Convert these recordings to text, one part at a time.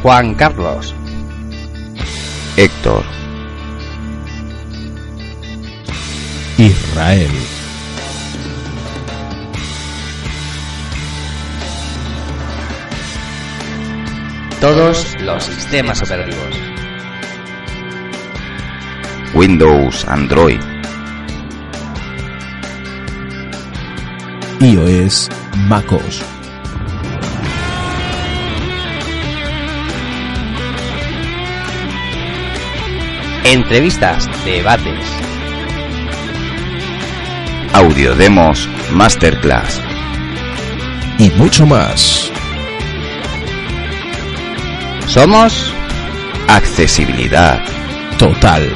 Juan Carlos, Héctor, Israel, todos los sistemas operativos, Windows, Android, iOS, MacOS. Entrevistas, debates, audio demos, masterclass y mucho más. Somos accesibilidad total.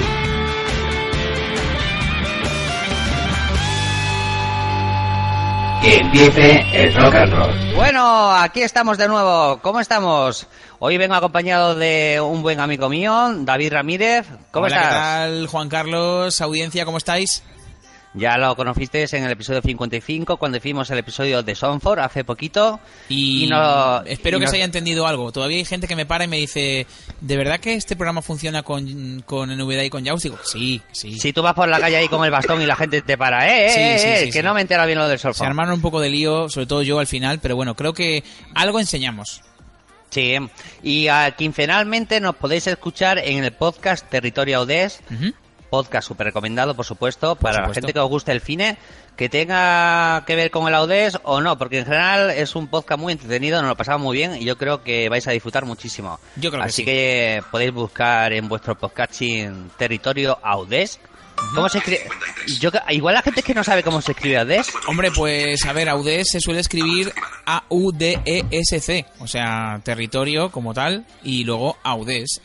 Que empiece el rock and roll. Bueno, aquí estamos de nuevo. ¿Cómo estamos? Hoy vengo acompañado de un buen amigo mío, David Ramírez. ¿Cómo estás? ¿Qué tal, Juan Carlos? Audiencia, ¿cómo estáis? Ya lo conocisteis en el episodio 55, cuando hicimos el episodio de Sonfor hace poquito. Espero que se haya entendido algo. Todavía hay gente que me para y me dice, ¿de verdad que este programa funciona con NVDA y con Jaws? Digo, sí. Si tú vas por la calle ahí con el bastón y la gente te para, sí. No me entera bien lo del Sonfor. Se armaron un poco de lío, sobre todo yo al final, pero bueno, creo que algo enseñamos. Sí, y quincenalmente nos podéis escuchar en el podcast Territorio Odés. Uh-huh. Podcast súper recomendado, por supuesto, para la gente que os guste el cine, que tenga que ver con el Odés o no, porque en general es un podcast muy entretenido, nos lo pasamos muy bien y yo creo que vais a disfrutar muchísimo. Yo creo así que sí. Podéis buscar en vuestro podcasting Territorio Odés. ¿Cómo se escribe? Igual la gente es que no sabe cómo se escribe Odés. Hombre, pues a ver, Odés se suele escribir A-U-D-E-S-C, o sea, territorio como tal, y luego Odés.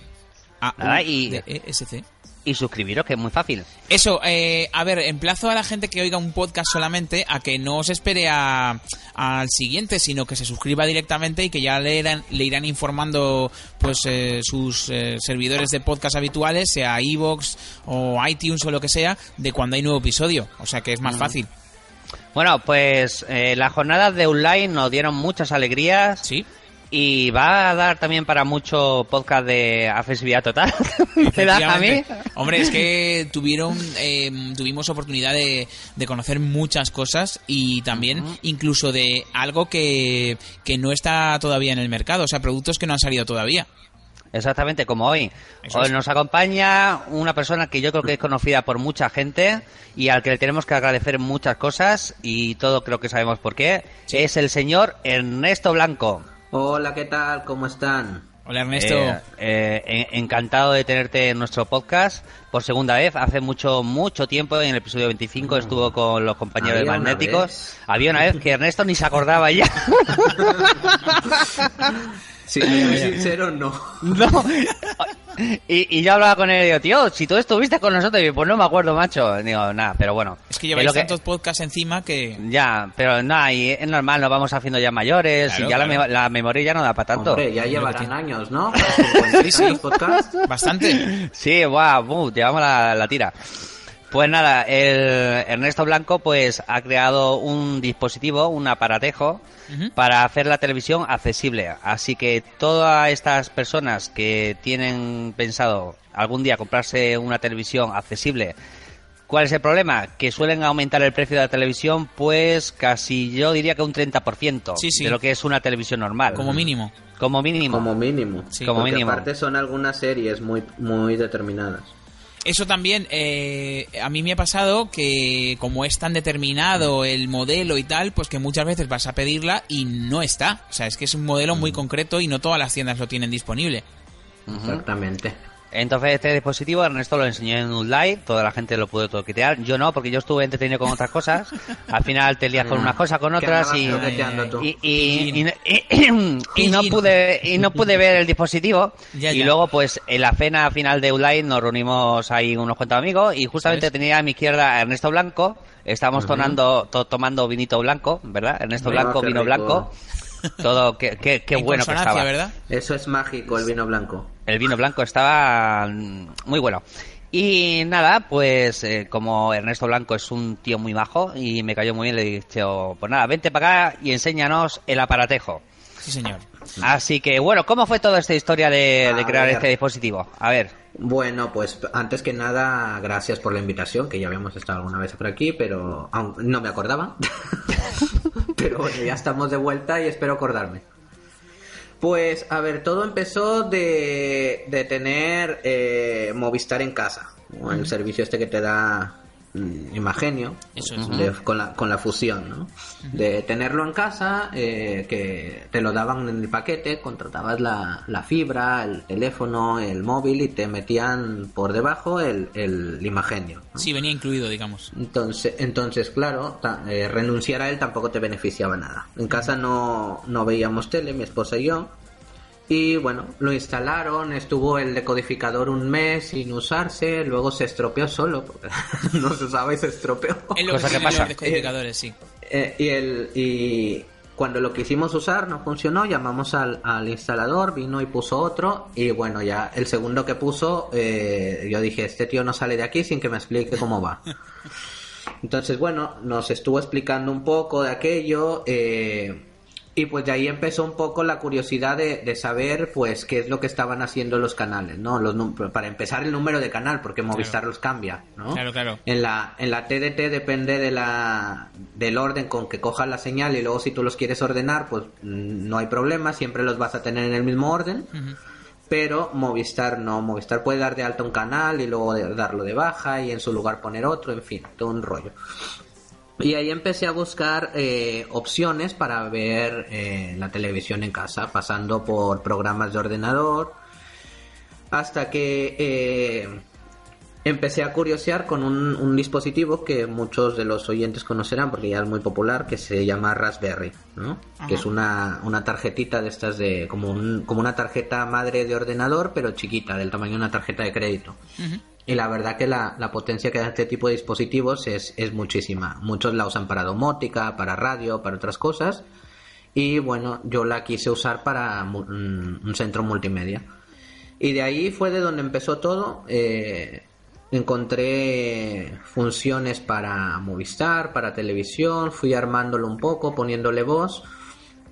A-U-D-E-S-C. Y suscribiros, que es muy fácil. Eso, a ver, emplazo a la gente que oiga un podcast solamente a que no os espere al siguiente, sino que se suscriba directamente y que ya le irán informando pues sus servidores de podcast habituales, sea iVoox o iTunes o lo que sea, de cuando hay nuevo episodio. O sea que es más fácil. Bueno, pues las jornadas de online nos dieron muchas alegrías. Sí. Y va a dar también para mucho podcast de accesibilidad total. ¿Te da a mí? Hombre, es que tuvimos oportunidad de conocer muchas cosas y también incluso de algo que no está todavía en el mercado, o sea, productos que no han salido todavía. Exactamente, como hoy. Hoy nos acompaña una persona que yo creo que es conocida por mucha gente y al que le tenemos que agradecer muchas cosas y todo, creo que sabemos por qué. Sí. Es el señor Ernesto Blanco. Hola, ¿qué tal? ¿Cómo están? Hola, Ernesto. Encantado de tenerte en nuestro podcast por segunda vez. Hace mucho tiempo, en el episodio 25, estuvo con los compañeros magnéticos. Había una vez que Ernesto ni se acordaba ya. Sí, sincero, no. Y yo hablaba con él y digo, tío, si tú estuviste con nosotros, y yo, pues no me acuerdo, macho. Digo, nada, pero bueno. Es que lleváis tantos podcasts encima que... Ya, pero nada, y es normal, nos vamos haciendo ya mayores, claro, y ya claro. La memoria ya no da para tanto. Hombre, ya lleva 100 años, ¿no? Sí, bastante. Sí, wow, llevamos la tira. Pues nada, Ernesto Blanco pues ha creado un dispositivo, un aparatejo, para hacer la televisión accesible. Así que todas estas personas que tienen pensado algún día comprarse una televisión accesible, ¿cuál es el problema? Que suelen aumentar el precio de la televisión pues casi yo diría que un 30% de lo que es una televisión normal. Como mínimo. Sí, como mínimo. Aparte son algunas series muy, muy determinadas. Eso también, a mí me ha pasado que como es tan determinado el modelo y tal, pues que muchas veces vas a pedirla y no está. O sea, es que es un modelo muy concreto y no todas las tiendas lo tienen disponible. Exactamente. Entonces este dispositivo Ernesto lo enseñó en un live, toda la gente lo pudo toquetear, yo no, porque yo estuve entretenido con otras cosas, al final te lías con unas cosas, con otras y no pude ver el dispositivo ya. Y luego pues en la cena final de un live nos reunimos ahí unos cuantos amigos y justamente tenía a mi izquierda a Ernesto Blanco, estamos tomando vinito blanco, ¿verdad? Ernesto Blanco, vino blanco. Todo, qué bueno que estaba, ¿verdad? Eso es mágico, el vino blanco. El vino blanco estaba muy bueno. Y nada, pues como Ernesto Blanco es un tío muy majo y me cayó muy bien, le dije, pues nada, vente para acá y enséñanos el aparatejo. Sí, señor. Así que bueno, ¿cómo fue toda esta historia de crear este dispositivo? A ver. Bueno, pues antes que nada, gracias por la invitación, que ya habíamos estado alguna vez por aquí, pero aún no me acordaba. Pero bueno, ya estamos de vuelta y espero acordarme. Pues, a ver, todo empezó de tener Movistar en casa, o el servicio este que te da Imagenio, eso es, ¿no? con la fusión, ¿no? De tenerlo en casa, que te lo daban en el paquete, contratabas la fibra, el teléfono, el móvil y te metían por debajo el Imagenio, ¿no? Sí, venía incluido, digamos. Entonces claro, renunciar a él tampoco te beneficiaba nada. En casa no veíamos tele, mi esposa y yo. Y bueno, lo instalaron, estuvo el decodificador un mes sin usarse, luego se estropeó solo, porque no se usaba y se estropeó. Es lo cosa que pasa. Los decodificadores, sí. Y cuando lo quisimos usar no funcionó, llamamos al instalador, vino y puso otro, y bueno, ya el segundo que puso, yo dije, este tío no sale de aquí sin que me explique cómo va. Entonces bueno, nos estuvo explicando un poco de aquello, y pues de ahí empezó un poco la curiosidad de saber pues qué es lo que estaban haciendo los canales, ¿no? Para empezar, el número de canal, porque Movistar los cambia, ¿no? Claro. En la TDT depende del orden con que cojas la señal, y luego si tú los quieres ordenar, pues no hay problema, siempre los vas a tener en el mismo orden. Uh-huh. Pero Movistar no, Movistar puede dar de alta un canal y luego darlo de baja y en su lugar poner otro, en fin, todo un rollo. Y ahí empecé a buscar opciones para ver la televisión en casa, pasando por programas de ordenador, hasta que empecé a curiosear con un dispositivo que muchos de los oyentes conocerán, porque ya es muy popular, que se llama Raspberry, ¿no? Ajá. Que es una tarjetita de estas de como una tarjeta madre de ordenador, pero chiquita, del tamaño de una tarjeta de crédito. Ajá. Y la verdad que la potencia que da este tipo de dispositivos es muchísima. Muchos la usan para domótica, para radio, para otras cosas. Y bueno, yo la quise usar para un centro multimedia. Y de ahí fue de donde empezó todo. Encontré funciones para Movistar, para televisión. Fui armándolo un poco, poniéndole voz.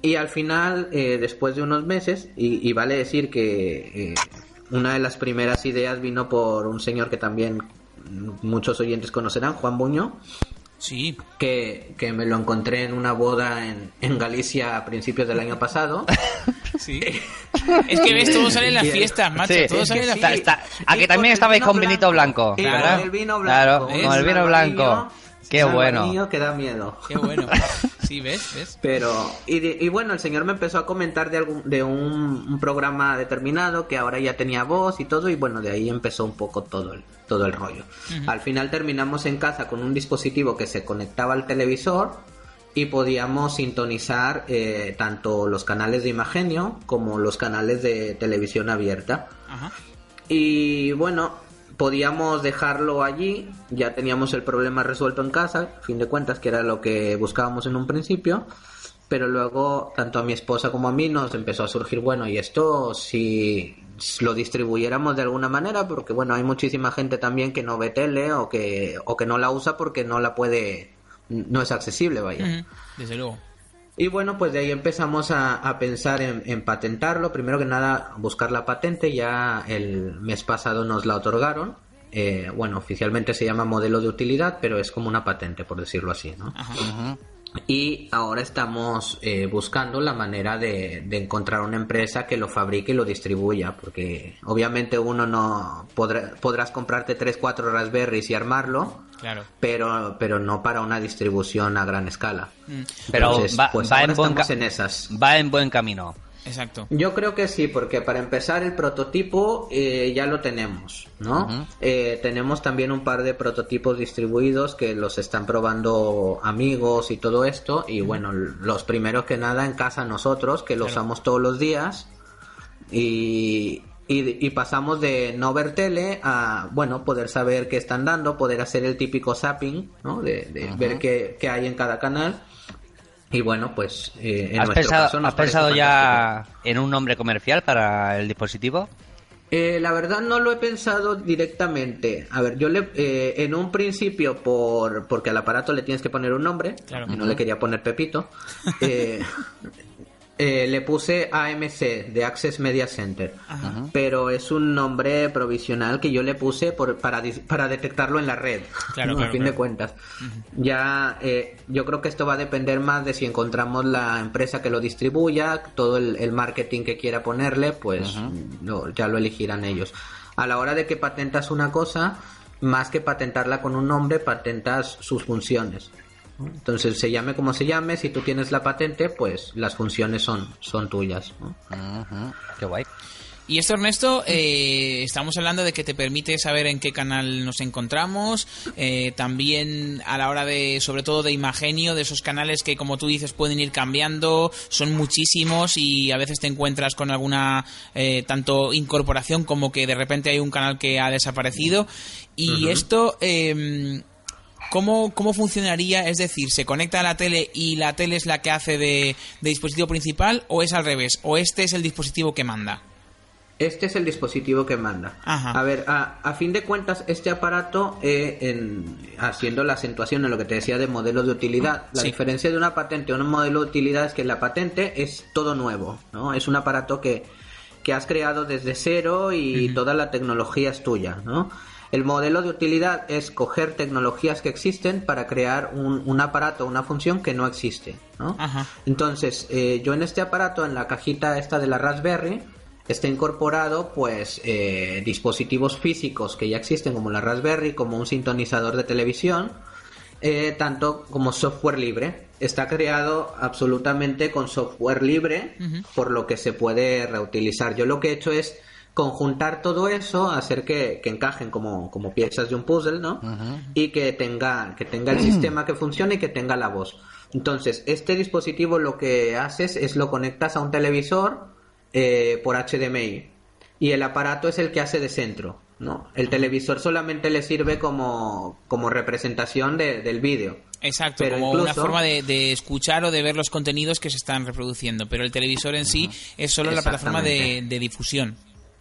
Y al final, después de unos meses, y vale decir que... una de las primeras ideas vino por un señor que también muchos oyentes conocerán, Juan Buño. Sí. Que me lo encontré en una boda en Galicia a principios del año pasado. Sí. Es que ves, todo sale en las fiestas, macho. Sí. Todo sale en las fiestas. Aquí también estabais con vinito blanco. Claro. Con el vino blanco. Claro, con el vino blanco. Qué bueno. Niño que da miedo. Qué bueno. Sí, ves. Pero y bueno, el señor me empezó a comentar de un programa determinado que ahora ya tenía voz y todo, y bueno, de ahí empezó un poco todo el rollo. Uh-huh. Al final terminamos en casa con un dispositivo que se conectaba al televisor y podíamos sintonizar tanto los canales de Imagenio como los canales de televisión abierta. Uh-huh. Y bueno, podíamos dejarlo allí, ya teníamos el problema resuelto en casa, a fin de cuentas, que era lo que buscábamos en un principio, pero luego tanto a mi esposa como a mí nos empezó a surgir, bueno, y esto si lo distribuyéramos de alguna manera, porque bueno, hay muchísima gente también que no ve tele o que no la usa porque no es accesible, vaya. Uh-huh. Desde luego. Y bueno, pues de ahí empezamos a pensar en patentarlo. Primero que nada, buscar la patente. Ya el mes pasado nos la otorgaron. Bueno, oficialmente se llama modelo de utilidad, pero es como una patente, por decirlo así, ¿no? Ajá. Y ahora estamos buscando la manera de encontrar una empresa que lo fabrique y lo distribuya, porque obviamente uno no podrás comprarte 3-4 Raspberries y armarlo. Claro. Pero no para una distribución a gran escala. Pero entonces, va en buen camino. Exacto. Yo creo que sí, porque para empezar el prototipo ya lo tenemos, ¿no? Uh-huh. Tenemos también un par de prototipos distribuidos que los están probando amigos y todo esto, y uh-huh. bueno, los primeros que nada en casa nosotros, que lo usamos todos los días, y pasamos de no ver tele a, bueno, poder saber qué están dando, poder hacer el típico zapping, ¿no? De uh-huh. ver qué hay en cada canal. Y bueno, pues en nuestro caso nos parece fantástico. ¿Has pensado ya en un nombre comercial para el dispositivo? La verdad no lo he pensado directamente. A ver, yo le en un principio porque al aparato le tienes que poner un nombre, claro. No le quería poner Pepito. Le puse AMC, de Access Media Center. Ajá. Pero es un nombre provisional que yo le puse para detectarlo en la red, claro, ¿no? Claro, a fin de cuentas. Ajá. Ya yo creo que esto va a depender más de si encontramos la empresa que lo distribuya, todo el marketing que quiera ponerle, pues ya lo elegirán ellos. A la hora de que patentas una cosa, más que patentarla con un nombre, patentas sus funciones. Entonces, se llame como se llame, si tú tienes la patente, pues las funciones son tuyas, ¿no? Uh-huh. Qué guay. Y esto, Ernesto, estamos hablando de que te permite saber en qué canal nos encontramos, también a la hora de, sobre todo, de Imagenio, de esos canales que, como tú dices, pueden ir cambiando, son muchísimos y a veces te encuentras con alguna tanto incorporación como que de repente hay un canal que ha desaparecido y uh-huh. esto... ¿Cómo funcionaría? Es decir, ¿se conecta a la tele y la tele es la que hace de dispositivo principal o es al revés? ¿O este es el dispositivo que manda? Este es el dispositivo que manda. Ajá. A ver, a fin de cuentas, este aparato, haciendo la acentuación en lo que te decía de modelos de utilidad, la diferencia de una patente a un modelo de utilidad es que la patente es todo nuevo, ¿no? Es un aparato que has creado desde cero y toda la tecnología es tuya, ¿no? El modelo de utilidad es coger tecnologías que existen para crear un aparato, una función que no existe, ¿no? Ajá. Entonces, yo en este aparato, en la cajita esta de la Raspberry, está incorporado pues dispositivos físicos que ya existen, como la Raspberry, como un sintonizador de televisión, tanto como software libre. Está creado absolutamente con software libre, uh-huh. por lo que se puede reutilizar. Yo lo que he hecho es conjuntar todo eso, hacer que encajen como piezas de un puzzle, ¿no? Uh-huh. Y que tenga el sistema que funcione y que tenga la voz. Entonces, este dispositivo lo que haces es lo conectas a un televisor por HDMI y el aparato es el que hace de centro, ¿no? El televisor solamente le sirve como representación del vídeo. Exacto, pero como incluso una forma de escuchar o de ver los contenidos que se están reproduciendo, pero el televisor en uh-huh. sí es solo la plataforma de difusión.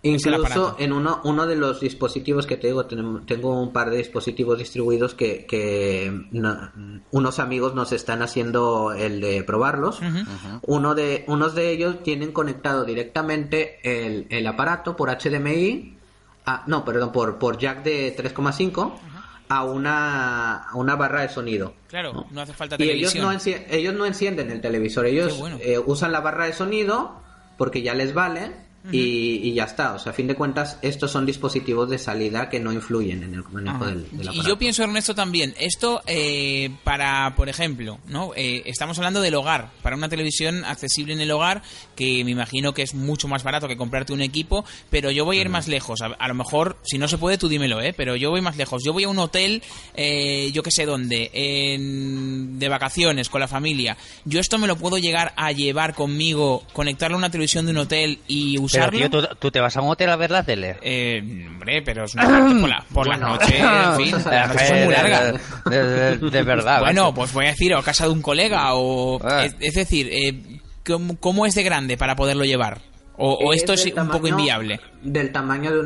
Incluso en uno de los dispositivos que te digo, tengo un par de dispositivos distribuidos unos amigos nos están haciendo el de probarlos. Uh-huh. Unos de ellos tienen conectado directamente el aparato por HDMI, por jack de 3,5 uh-huh. a una barra de sonido. Claro, no hace falta televisión. Y ellos no encienden el televisor, ellos usan la barra de sonido porque ya les vale. Y ya está, o sea, a fin de cuentas estos son dispositivos de salida que no influyen en el manejo del aparato. Y yo pienso, Ernesto, también, esto para, por ejemplo, ¿no? Estamos hablando del hogar, para una televisión accesible en el hogar, que me imagino que es mucho más barato que comprarte un equipo, pero yo voy a ir más lejos, a lo mejor, si no se puede tú dímelo, pero yo voy más lejos, yo voy a un hotel, yo qué sé dónde, de vacaciones con la familia, yo esto me lo puedo llegar a llevar conmigo, conectarlo a una televisión de un hotel y usar. Pero, tío, ¿tú te vas a un hotel a ver la tele? Hombre, pero es una parte por las noches, en fin, las noches son muy largas. De verdad. Bueno, pues voy a decir, o casa de un colega, o... Es decir, ¿cómo es de grande para poderlo llevar? ¿O esto es un poco inviable? Del tamaño de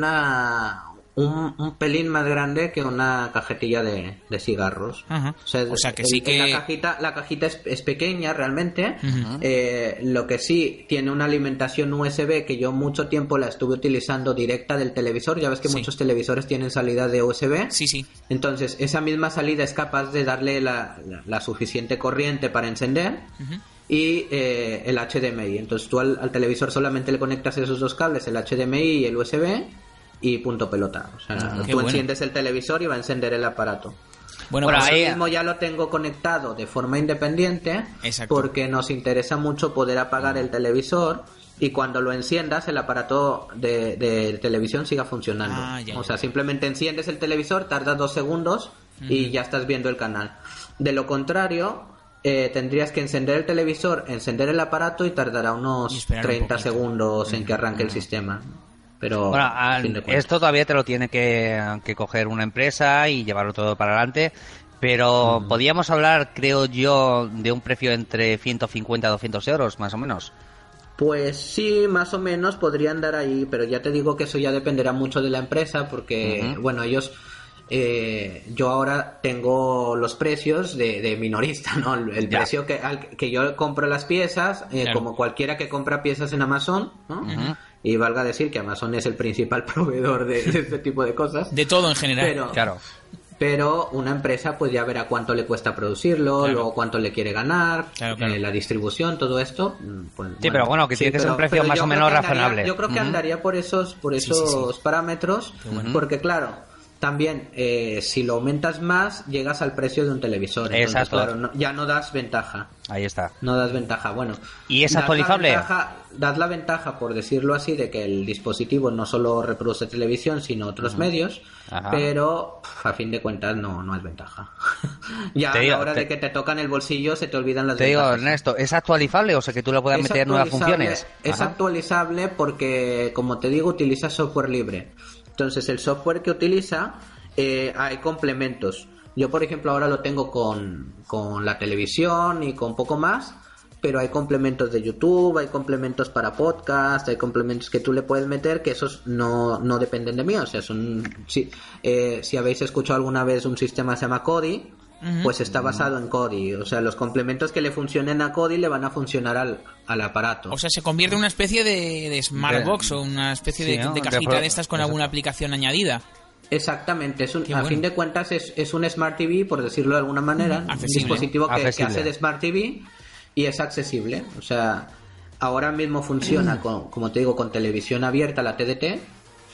un pelín más grande que una cajetilla de cigarros. Ajá. O sea que sí que... La cajita es pequeña realmente. Uh-huh. Lo que sí tiene una alimentación USB que yo mucho tiempo la estuve utilizando directa del televisor. Ya ves que muchos televisores tienen salida de USB. Sí, sí. Entonces esa misma salida es capaz de darle la suficiente corriente para encender. Uh-huh. Y el HDMI. Entonces tú al televisor solamente le conectas esos dos cables, el HDMI y el USB. Y punto pelota. O sea, tú enciendes el televisor y va a encender el aparato. Bueno, ahora mismo ya lo tengo conectado de forma independiente. Exacto. Porque nos interesa mucho poder apagar el televisor y cuando lo enciendas el aparato de televisión siga funcionando. O sea, simplemente enciendes el televisor, tardas 2 segundos y ya estás viendo el canal. De lo contrario, tendrías que encender el televisor, encender el aparato y tardará unos 30 segundos en que arranque el sistema. Pero bueno, esto todavía te lo tiene que coger una empresa y llevarlo todo para adelante. Pero podíamos hablar, creo yo, de un precio entre 150 a 200 euros, más o menos. Pues sí, más o menos podrían dar ahí, pero ya te digo que eso ya dependerá mucho de la empresa, porque, bueno, ellos... yo ahora tengo los precios de minorista, ¿no? El precio que yo compro las piezas, como cualquiera que compra piezas en Amazon, ¿no? Y valga decir que Amazon es el principal proveedor de este tipo de cosas. De todo en general, pero una empresa pues ya verá cuánto le cuesta producirlo, luego cuánto le quiere ganar, la distribución, todo esto. Pues, pero bueno, que tiene que ser un precio más o menos razonable. Yo creo que andaría por esos parámetros, porque claro, también si lo aumentas más llegas al precio de un televisor. Entonces, claro, ya no das ventaja. Ahí está. No das ventaja, bueno. ¿Y es actualizable? Das la ventaja, por decirlo así, de que el dispositivo no solo reproduce televisión, sino otros medios, pero a fin de cuentas no es ventaja. Ya a la hora de que te tocan el bolsillo se te olvidan las ventajas. Te digo, Ernesto, ¿es actualizable? O sea, que tú le puedas meter nuevas funciones. Es actualizable porque, como te digo, utiliza software libre. Entonces, el software que utiliza, hay complementos. Yo, por ejemplo, ahora lo tengo con la televisión y con poco más, pero hay complementos de YouTube, hay complementos para podcast, hay complementos que tú le puedes meter, que esos no dependen de mí. O sea, si habéis escuchado alguna vez un sistema que se llama Kodi, pues está basado en Kodi. O sea, los complementos que le funcionen a Kodi le van a funcionar al aparato. O sea, se convierte en una especie de Smartbox o una especie de cajita de estas con alguna aplicación añadida. Exactamente, fin de cuentas es un Smart TV, por decirlo de alguna manera, un dispositivo que hace de Smart TV y es accesible. O sea, ahora mismo funciona, como te digo, con televisión abierta, la TDT,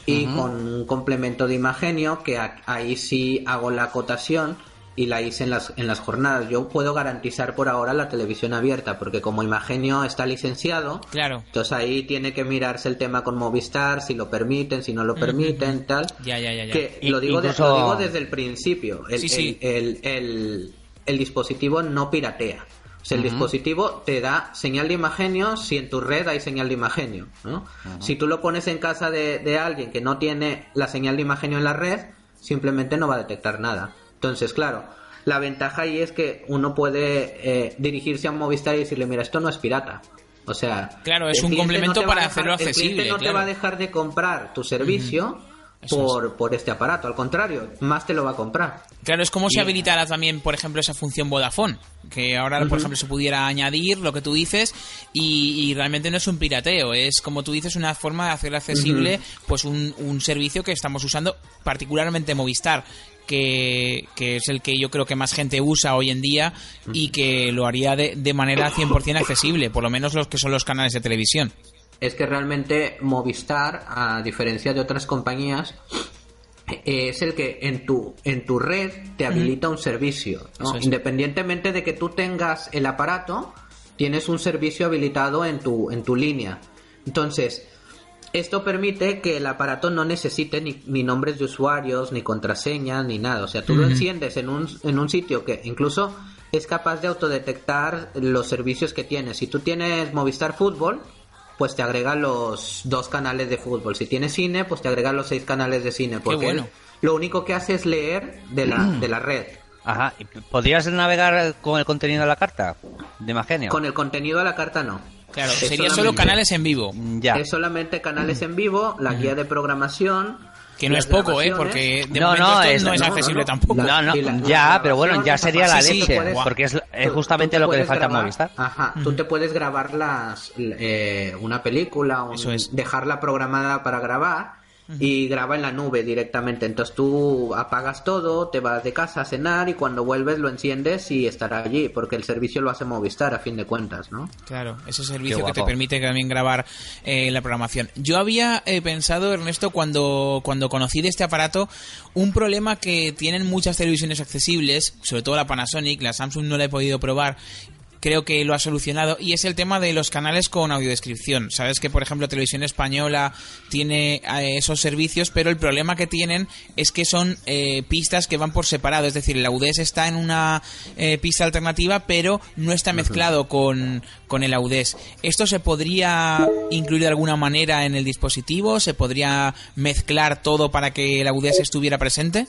y con un complemento de Imagenio, que ahí sí hago la acotación. Y la hice en las jornadas. Yo puedo garantizar por ahora la televisión abierta, porque como Imagenio está licenciado, entonces ahí tiene que mirarse el tema con Movistar, si lo permiten, si no lo permiten, tal. Que lo digo desde el principio. El dispositivo no piratea. O sea, el dispositivo te da señal de Imagenio si en tu red hay señal de Imagenio, ¿no? Si tú lo pones en casa de alguien que no tiene la señal de Imagenio en la red, simplemente no va a detectar nada. Entonces, claro, la ventaja ahí es que uno puede dirigirse a un Movistar y decirle, mira, esto no es pirata. O sea, claro, es un complemento para hacerlo accesible. El cliente no te va a dejar de comprar tu servicio por este aparato. Al contrario, más te lo va a comprar. Claro, es como si habilitara también, por ejemplo, esa función Vodafone, que ahora, por ejemplo, se pudiera añadir lo que tú dices y realmente no es un pirateo, es, como tú dices, una forma de hacer accesible pues un servicio que estamos usando, particularmente Movistar, que es el que yo creo que más gente usa hoy en día y que lo haría de manera 100% accesible, por lo menos los que son los canales de televisión. Es que realmente Movistar, a diferencia de otras compañías, es el que en tu red te habilita un servicio, ¿no? Independientemente de que tú tengas el aparato, tienes un servicio habilitado en tu línea. Entonces, esto permite que el aparato no necesite ni nombres de usuarios, ni contraseñas, ni nada. O sea, tú lo enciendes en un sitio que incluso es capaz de autodetectar los servicios que tienes. Si tú tienes Movistar Fútbol, pues te agrega los 2 canales de fútbol. Si tienes cine, pues te agrega los 6 canales de cine. Porque lo único que hace es leer de la red. Ajá. ¿Podrías navegar con el contenido a la carta de Imagenio? Con el contenido a la carta no. Claro, sería solo canales en vivo. Ya. Es solamente canales en vivo, la guía de programación. Que no es poco, porque de momento esto no es accesible tampoco. Pero bueno, ya sería la leche, porque es justamente lo que le falta a Movistar. Tú te puedes grabar una película, dejarla programada para grabar y graba en la nube directamente. Entonces tú apagas todo, te vas de casa a cenar y cuando vuelves lo enciendes y estará allí, porque el servicio lo hace Movistar a fin de cuentas, ¿no? Claro, ese servicio que te permite también grabar la programación. Yo había pensado, Ernesto, cuando conocí de este aparato, un problema que tienen muchas televisiones accesibles, sobre todo la Panasonic, la Samsung no la he podido probar, creo que lo ha solucionado, y es el tema de los canales con audiodescripción. Sabes que, por ejemplo, Televisión Española tiene esos servicios, pero el problema que tienen es que son pistas que van por separado, es decir, el Audés está en una pista alternativa, pero no está mezclado con el Audés. ¿Esto se podría incluir de alguna manera en el dispositivo? ¿Se podría mezclar todo para que el Audés estuviera presente?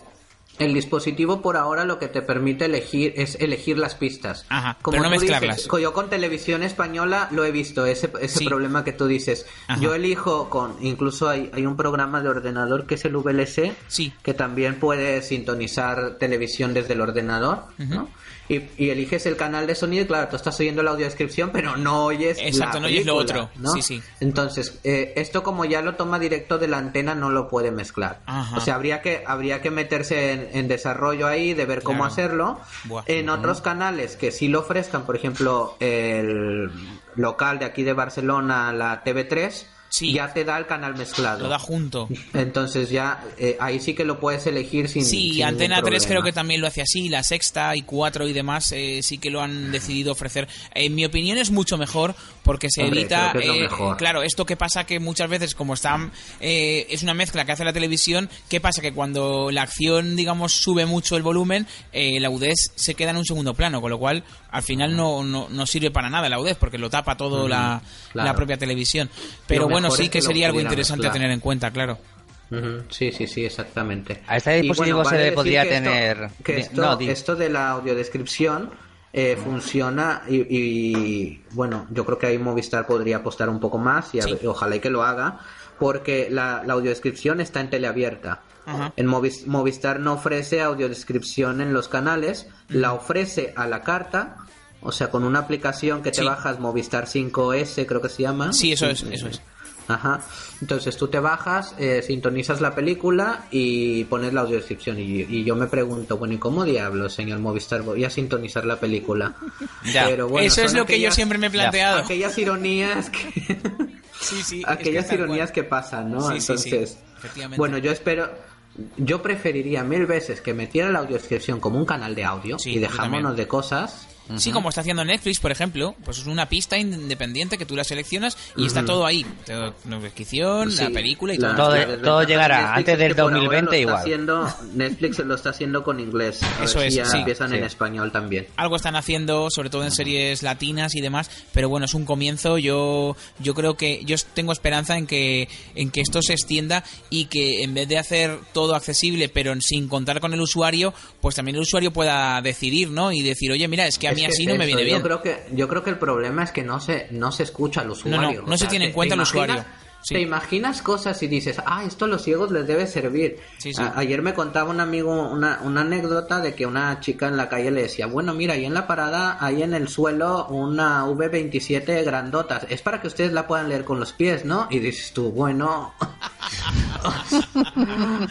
El dispositivo por ahora lo que te permite elegir es elegir las pistas. Ajá, como pero no mezclarlas. Dices, yo con Televisión Española lo he visto, ese sí. Problema que tú dices. Ajá. Yo elijo con... Incluso hay un programa de ordenador que es el VLC, sí, que también puede sintonizar televisión desde el ordenador, uh-huh, ¿no? Y eliges el canal de sonido y claro, tú estás oyendo la audiodescripción pero no oyes, exacto, la película, no oyes lo otro, ¿no? Sí, sí. Entonces, esto como ya lo toma directo de la antena no lo puede mezclar. Ajá. O sea, habría que meterse en desarrollo ahí de ver cómo hacerlo. Buah. En otros canales que sí lo ofrezcan, por ejemplo, el local de aquí de Barcelona, la TV3, sí, ya te da el canal mezclado. Lo da junto. Entonces ya ahí sí que lo puedes elegir sin... Sí, sin Antena 3 creo que también lo hace así, La Sexta y Cuatro y demás sí que lo han decidido ofrecer. En mi opinión es mucho mejor porque se evita... claro, esto que pasa que muchas veces como están... es una mezcla que hace la televisión, ¿qué pasa? Que cuando la acción, digamos, sube mucho el volumen, la Audés se queda en un segundo plano, con lo cual al final no sirve para nada la Audés porque lo tapa todo la propia televisión. Pero bueno, sí que sería algo interesante a tener en cuenta, claro. Uh-huh. Sí, exactamente. A este dispositivo se le podría tener... Esto de la audiodescripción funciona y bueno, yo creo que ahí Movistar podría apostar un poco más y ojalá y que lo haga, porque la audiodescripción está en teleabierta. Uh-huh. En Movistar no ofrece audiodescripción en los canales, la ofrece a la carta... O sea, con una aplicación que te bajas, Movistar 5S creo que se llama. Sí, eso es. Ajá. Entonces tú te bajas, sintonizas la película y pones la audiodescripción. Y yo me pregunto, bueno, ¿y cómo diablos, señor Movistar, voy a sintonizar la película? Ya. Pero bueno, eso es lo que yo siempre me he planteado. Aquellas ironías que... sí, aquellas ironías que pasan, ¿no? Sí, entonces, sí, efectivamente. Bueno, yo preferiría mil veces que metiera la audiodescripción como un canal de audio y dejámonos de cosas... Sí, como está haciendo Netflix, por ejemplo, pues es una pista independiente que tú la seleccionas y está todo ahí, la descripción, la película y todo. Todo llegará antes del 2020 igual. Netflix lo está haciendo con inglés, eso es, ya empiezan en español también. Algo están haciendo, sobre todo en series latinas y demás, pero bueno, es un comienzo. Yo creo que yo tengo esperanza en que esto se extienda y que en vez de hacer todo accesible, pero sin contar con el usuario, pues también el usuario pueda decidir, ¿no? Y decir, oye, mira, es que a mí así no me viene bien. Yo creo que el problema es que no se escucha al usuario. No se tiene en cuenta al usuario. Te imaginas cosas y dices, esto a los ciegos les debe servir. Sí. Ayer me contaba un amigo una anécdota de que una chica en la calle le decía, bueno, mira, ahí en la parada hay en el suelo una V27 grandota. Es para que ustedes la puedan leer con los pies, ¿no? Y dices tú, bueno...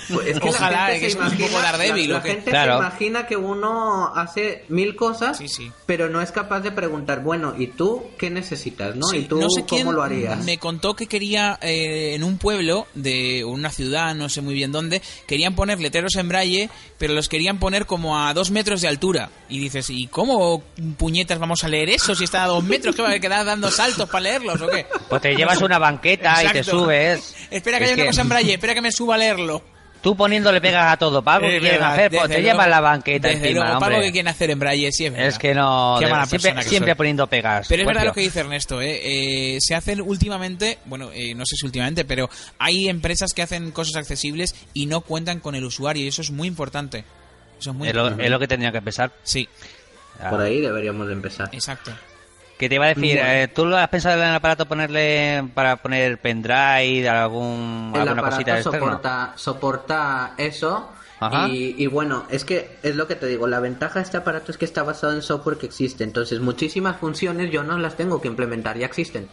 Pues es que ojalá, que es un poco Daredevil. La gente se imagina que uno hace mil cosas, pero no es capaz de preguntar, bueno, ¿y tú qué necesitas? ¿No? Sí, ¿y tú no sé cómo lo harías? Me contó que quería, en un pueblo de una ciudad, no sé muy bien dónde, querían poner letreros en braille, pero los querían poner como a 2 metros de altura. Y dices, ¿y cómo puñetas vamos a leer eso si está a 2 metros? ¿Qué va a quedar dando saltos para leerlos o qué? Pues te llevas una banqueta. Exacto. Y te subes. Espera que haya una cosa en braille, espera que me suba a leerlo. Tú poniéndole pegas a todo, Paco, ¿qué quieren hacer? Pues te llevan la banqueta encima, luego, Paco, ¿qué quieren hacer en braille? Sí, es que no, siempre poniendo pegas. Pero es verdad lo que dice Ernesto, se hacen últimamente, bueno, no sé si últimamente, pero hay empresas que hacen cosas accesibles y no cuentan con el usuario, y eso es muy importante. Es lo que tenía que empezar. Sí. Por ahí deberíamos de empezar. Exacto. ¿Qué te iba a decir? Bueno. ¿Tú lo has pensado en el aparato ponerle para poner pendrive, alguna cosita externa? El aparato soporta eso. Y bueno, es que es lo que te digo, la ventaja de este aparato es que está basado en software que existe. Entonces muchísimas funciones yo no las tengo que implementar, ya existen.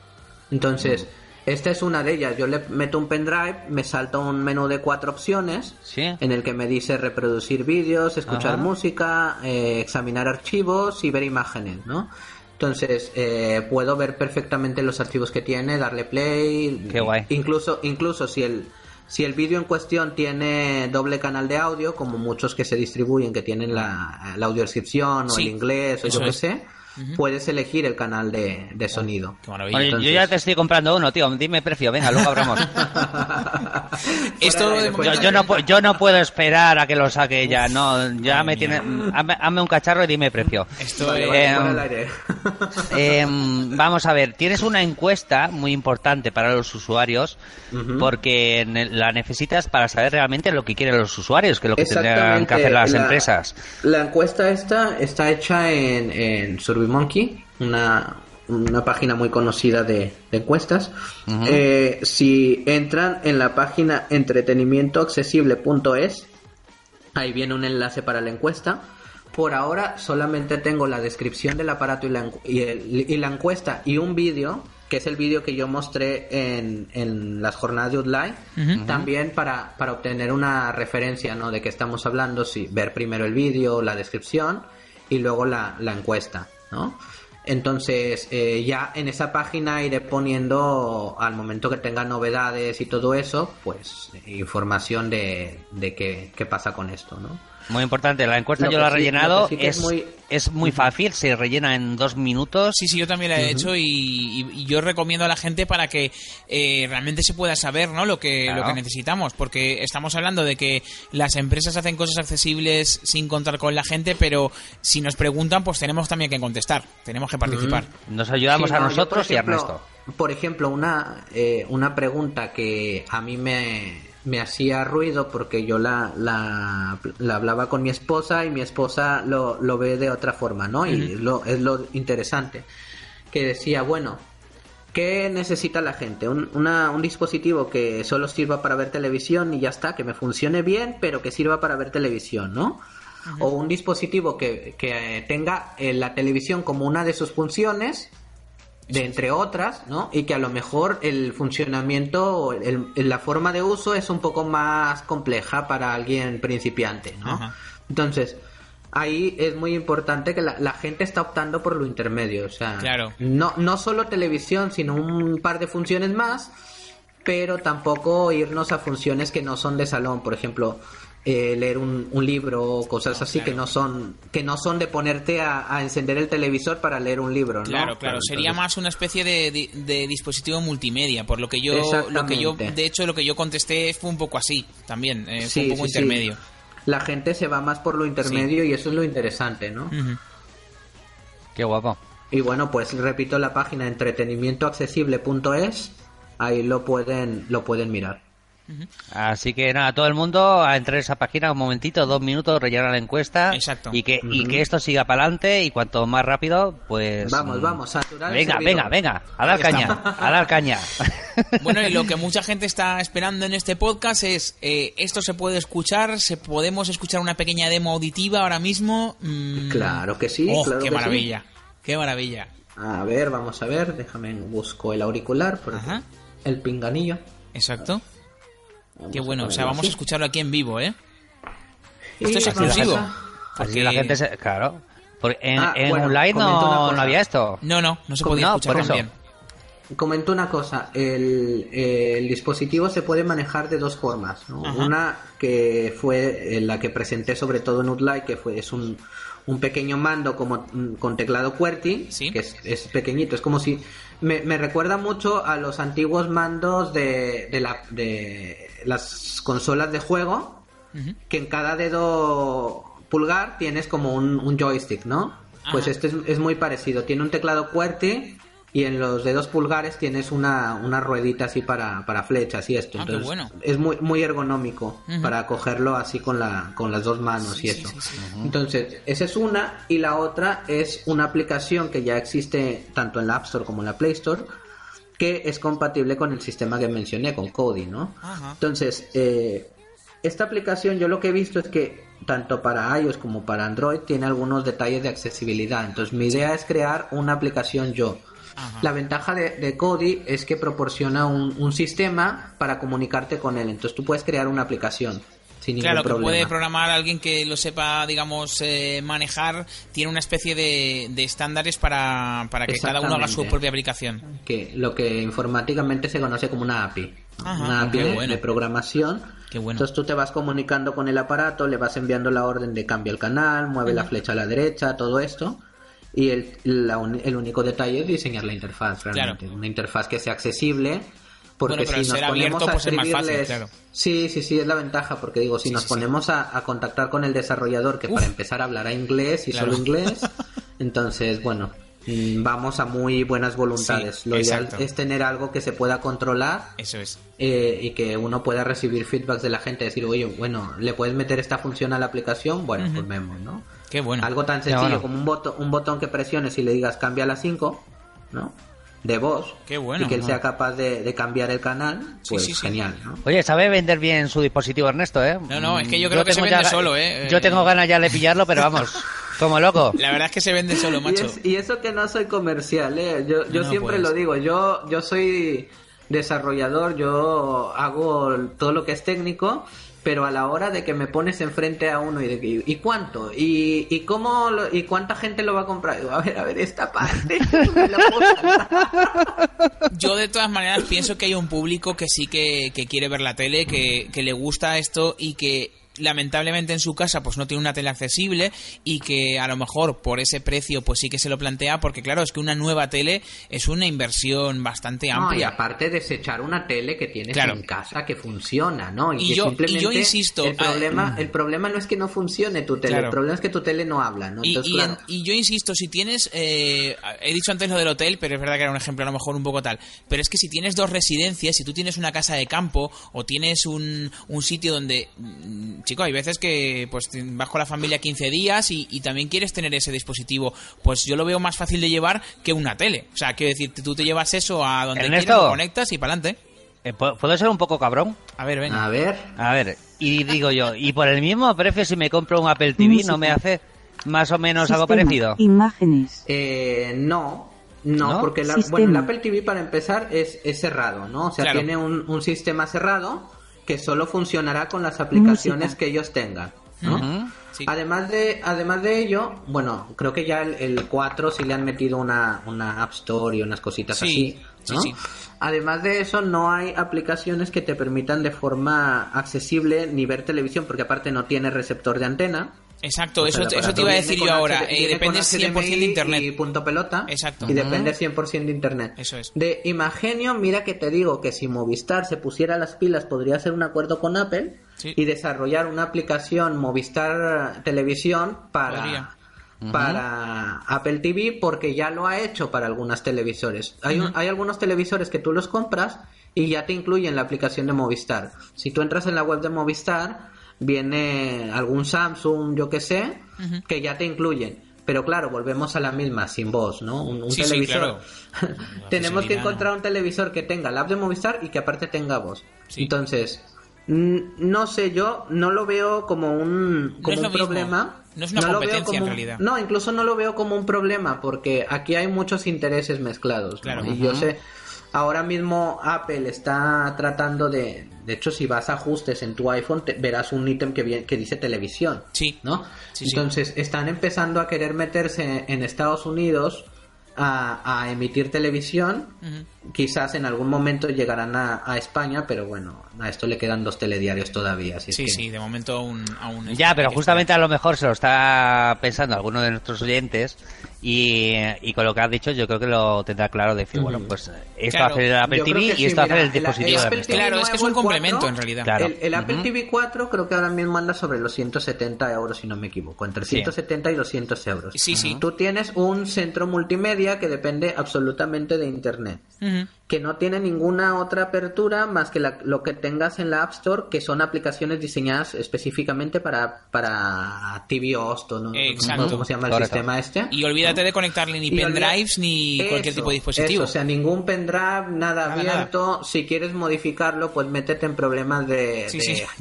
Entonces... Esta es una de ellas. Yo le meto un pendrive, me salta un menú de 4 opciones en el que me dice reproducir vídeos, escuchar música, examinar archivos y ver imágenes, ¿no? Entonces puedo ver perfectamente los archivos que tiene, darle play. Qué guay. Incluso si el vídeo en cuestión tiene doble canal de audio, como muchos que se distribuyen que tienen la audiodescripción o el inglés o yo qué sé. puedes elegir el canal de sonido. Qué maravilla. Bueno, entonces... Yo ya te estoy comprando uno, tío. Dime precio, venga, luego hablamos. Esto de momento... yo no puedo esperar a que lo saque ya. No, ya me tiene. Hazme un cacharro y dime precio. Esto al aire. Vamos a ver. Tienes una encuesta muy importante para los usuarios porque la necesitas para saber realmente lo que quieren los usuarios, que es lo que tendrán que hacer las empresas. La encuesta esta está hecha en SurveyMonkey, una página muy conocida de encuestas. Si entran en la página entretenimientoaccesible.es, ahí viene un enlace para la encuesta. Por ahora solamente tengo la descripción del aparato y la encuesta y un vídeo, que es el vídeo que yo mostré en las jornadas de Outline, también para obtener una referencia, ¿no?, de qué estamos hablando, si ver primero el vídeo, la descripción y luego la encuesta, ¿no? Entonces, ya en esa página iré poniendo, al momento que tenga novedades y todo eso, pues información de qué pasa con esto, ¿no? Muy importante, la encuesta yo la he rellenado, sí es muy fácil, se rellena en 2 minutos. Sí, yo también la he hecho y yo recomiendo a la gente para que realmente se pueda saber, ¿no?, lo que necesitamos, porque estamos hablando de que las empresas hacen cosas accesibles sin contar con la gente, pero si nos preguntan, pues tenemos también que contestar, tenemos que participar. Nos ayudamos a nosotros y a Ernesto. Por ejemplo, una pregunta que a mí me hacía ruido porque yo la hablaba con mi esposa y mi esposa lo ve de otra forma, ¿no? Y es lo interesante, que decía, bueno, ¿qué necesita la gente? Un dispositivo que solo sirva para ver televisión y ya está, que me funcione bien, pero que sirva para ver televisión, ¿no? O un dispositivo que tenga la televisión como una de sus funciones, de entre otras, ¿no? Y que a lo mejor el funcionamiento, la forma de uso es un poco más compleja para alguien principiante, ¿no? Ajá. Entonces, ahí es muy importante que la gente está optando por lo intermedio, o sea, claro, no solo televisión, sino un par de funciones más, pero tampoco irnos a funciones que no son de salón, por ejemplo, leer un libro o cosas así, claro, que no son de ponerte a encender el televisor para leer un libro, ¿no? Claro, entonces... sería más una especie de dispositivo multimedia, por lo que yo de hecho lo que yo contesté fue un poco así también, fue un poco intermedio. La gente se va más por lo intermedio y eso es lo interesante, ¿no? Qué guapo. Y bueno, pues repito la página entretenimientoaccesible.es, ahí lo pueden mirar. Así que nada, todo el mundo a entrar a esa página un momentito, 2 minutos, rellenar la encuesta. Exacto. Y que esto siga para adelante y cuanto más rápido, pues... Vamos, saturar. Venga, a dar caña. Bueno, y lo que mucha gente está esperando en este podcast es, esto se puede escuchar, podemos escuchar una pequeña demo auditiva ahora mismo. Claro que sí. Oh, claro, qué maravilla, sí. Qué maravilla. A ver, vamos a ver, déjame, busco el auricular, el pinganillo. Exacto. Qué bueno, o sea, vamos a escucharlo aquí en vivo, ¿eh? Esto es exclusivo. Porque la gente se... Claro. En online no había esto. No se podía escuchar tan bien. Comento una cosa. El dispositivo se puede manejar de 2 formas, ¿no? Una que fue la que presenté sobre todo en Outline, que es un pequeño mando como con teclado QWERTY, que es pequeñito, es como si... Me recuerda mucho a los antiguos mandos de las consolas de juego, que en cada dedo pulgar tienes como un joystick, ¿no? Ajá. Pues este es muy parecido. Tiene un teclado QWERTY y en los dedos pulgares tienes una ruedita así para flechas y esto. Entonces, bueno, es muy, muy ergonómico para cogerlo así con las 2 manos, y esto. Sí. Entonces, esa es una, y la otra es una aplicación que ya existe tanto en la App Store como en la Play Store, que es compatible con el sistema que mencioné, con Kodi, ¿no? Ajá. Entonces, esta aplicación, yo lo que he visto es que tanto para iOS como para Android tiene algunos detalles de accesibilidad. Entonces, mi idea es crear una aplicación yo. Ajá. La ventaja de Kodi es que proporciona un sistema para comunicarte con él. Entonces tú puedes crear una aplicación sin ningún problema. Claro, que puede programar alguien que lo sepa, digamos, manejar. Tiene una especie de estándares para que cada uno haga su propia aplicación. Que lo que informáticamente se conoce como una API. Ajá, una API de programación. Qué bueno. Entonces tú te vas comunicando con el aparato, le vas enviando la orden de cambia el canal, mueve la flecha a la derecha, todo esto. y el único detalle es diseñar la interfaz realmente, claro. Una interfaz que sea accesible, porque bueno, si nos ponemos abierto, a escribirles... Pues es más fácil, claro. Sí, es la ventaja, porque digo, si sí, nos ponemos a contactar con el desarrollador, que para empezar hablará inglés y claro. Solo inglés, entonces bueno, vamos a muy buenas voluntades. Sí, lo ideal es tener algo que se pueda controlar. Eso es. Y que uno pueda recibir feedbacks de la gente, decir, oye, bueno, ¿le puedes meter esta función a la aplicación? Bueno, pues vemos, ¿no? Qué bueno. Algo tan sencillo como un botón que presiones y le digas cambia a la 5, ¿no? De voz. Qué bueno. Y que él sea capaz de cambiar el canal, pues sí, genial, ¿no? Oye, sabe vender bien su dispositivo Ernesto, ¿eh? No, es que yo creo que se vende solo, ¿eh? Yo tengo ganas ya de pillarlo, pero vamos... Como loco. La verdad es que se vende solo, macho. Y eso que no soy comercial, ¿eh? Yo no siempre puedes. Lo digo. Yo soy desarrollador, yo hago todo lo que es técnico, pero a la hora de que me pones enfrente a uno y cuánto, y cómo y cuánta gente lo va a comprar, digo, a ver, esta parte. Me la puedo. Yo de todas maneras pienso que hay un público que sí que quiere ver la tele, que le gusta esto y que... lamentablemente en su casa pues no tiene una tele accesible y que a lo mejor por ese precio pues sí que se lo plantea, porque claro, es que una nueva tele es una inversión bastante amplia. Y aparte desechar una tele que tienes en casa que funciona, ¿no? Y yo insisto, el problema no es que no funcione tu tele, el problema es que tu tele no habla, ¿no? Y yo insisto, si tienes he dicho antes lo del hotel, pero es verdad que era un ejemplo a lo mejor un poco tal, pero es que si tienes dos residencias, si tú tienes una casa de campo o tienes un sitio donde chico, hay veces que pues vas con la familia 15 días y también quieres tener ese dispositivo, pues yo lo veo más fácil de llevar que una tele. O sea, quiero decir, tú te llevas eso a donde Ernesto, quieres, lo conectas y para adelante. ¿Puedo ser un poco cabrón? A ver, venga. A ver, y digo yo, y por el mismo precio si me compro un Apple TV, ¿no me hace más o menos algo parecido? Imágenes. No, porque el Apple TV para empezar es cerrado, ¿no? O sea, tiene un sistema cerrado que solo funcionará con las aplicaciones que ellos tengan, ¿no? Uh-huh, sí. Además de ello, bueno, creo que ya el 4 sí le han metido una App Store y unas cositas así, ¿no? Sí. Además de eso, no hay aplicaciones que te permitan de forma accesible ni ver televisión, porque aparte no tiene receptor de antena. Exacto, o sea, eso te iba a decir yo ahora. Depende 100% de internet. Y punto pelota. Exacto. Y depende 100% de internet. Eso es. De Imagenio, mira que te digo que si Movistar se pusiera las pilas, podría hacer un acuerdo con Apple y desarrollar una aplicación Movistar Televisión para Apple TV, porque ya lo ha hecho para algunas televisores. Hay algunos televisores que tú los compras y ya te incluyen la aplicación de Movistar. Si tú entras en la web de Movistar, viene algún Samsung, yo que sé, que ya te incluyen. Pero claro, volvemos a la misma, sin voz, ¿no? Un televisor. Sí, claro. Tenemos que encontrar un televisor que tenga la app de Movistar y que aparte tenga voz. Sí. Entonces, no sé, yo no lo veo como un problema. No es una competencia en realidad. No, incluso no lo veo como un problema, porque aquí hay muchos intereses mezclados. Claro. ¿No? Y yo sé... Ahora mismo Apple está tratando de hecho, si vas a ajustes en tu iPhone, verás un ítem que dice televisión. Sí. ¿No? Sí, entonces, están empezando a querer meterse en Estados Unidos a emitir televisión. Quizás en algún momento llegarán a España, pero bueno, a esto le quedan dos telediarios todavía. Así de momento aún ya, pero justamente a lo mejor se lo está pensando alguno de nuestros oyentes. Y con lo que has dicho, yo creo que lo tendrá claro de decir, bueno, pues esto hace el Apple TV y esto hace el dispositivo de Apple TV. Claro, es que es un complemento en realidad. Claro. El Apple TV 4 creo que ahora mismo anda sobre los 170 euros, si no me equivoco, entre 170 y 200 euros. Tú tienes un centro multimedia que depende absolutamente de internet, que no tiene ninguna otra apertura más que lo que tengas en la App Store, que son aplicaciones diseñadas específicamente para TV Host, ¿no? Exacto. ¿Cómo se llama el sistema este? Y olvídate de conectarle ni pendrives ni cualquier tipo de dispositivo. O sea, ningún pendrive, nada abierto. Nada. Si quieres modificarlo, pues métete en problemas de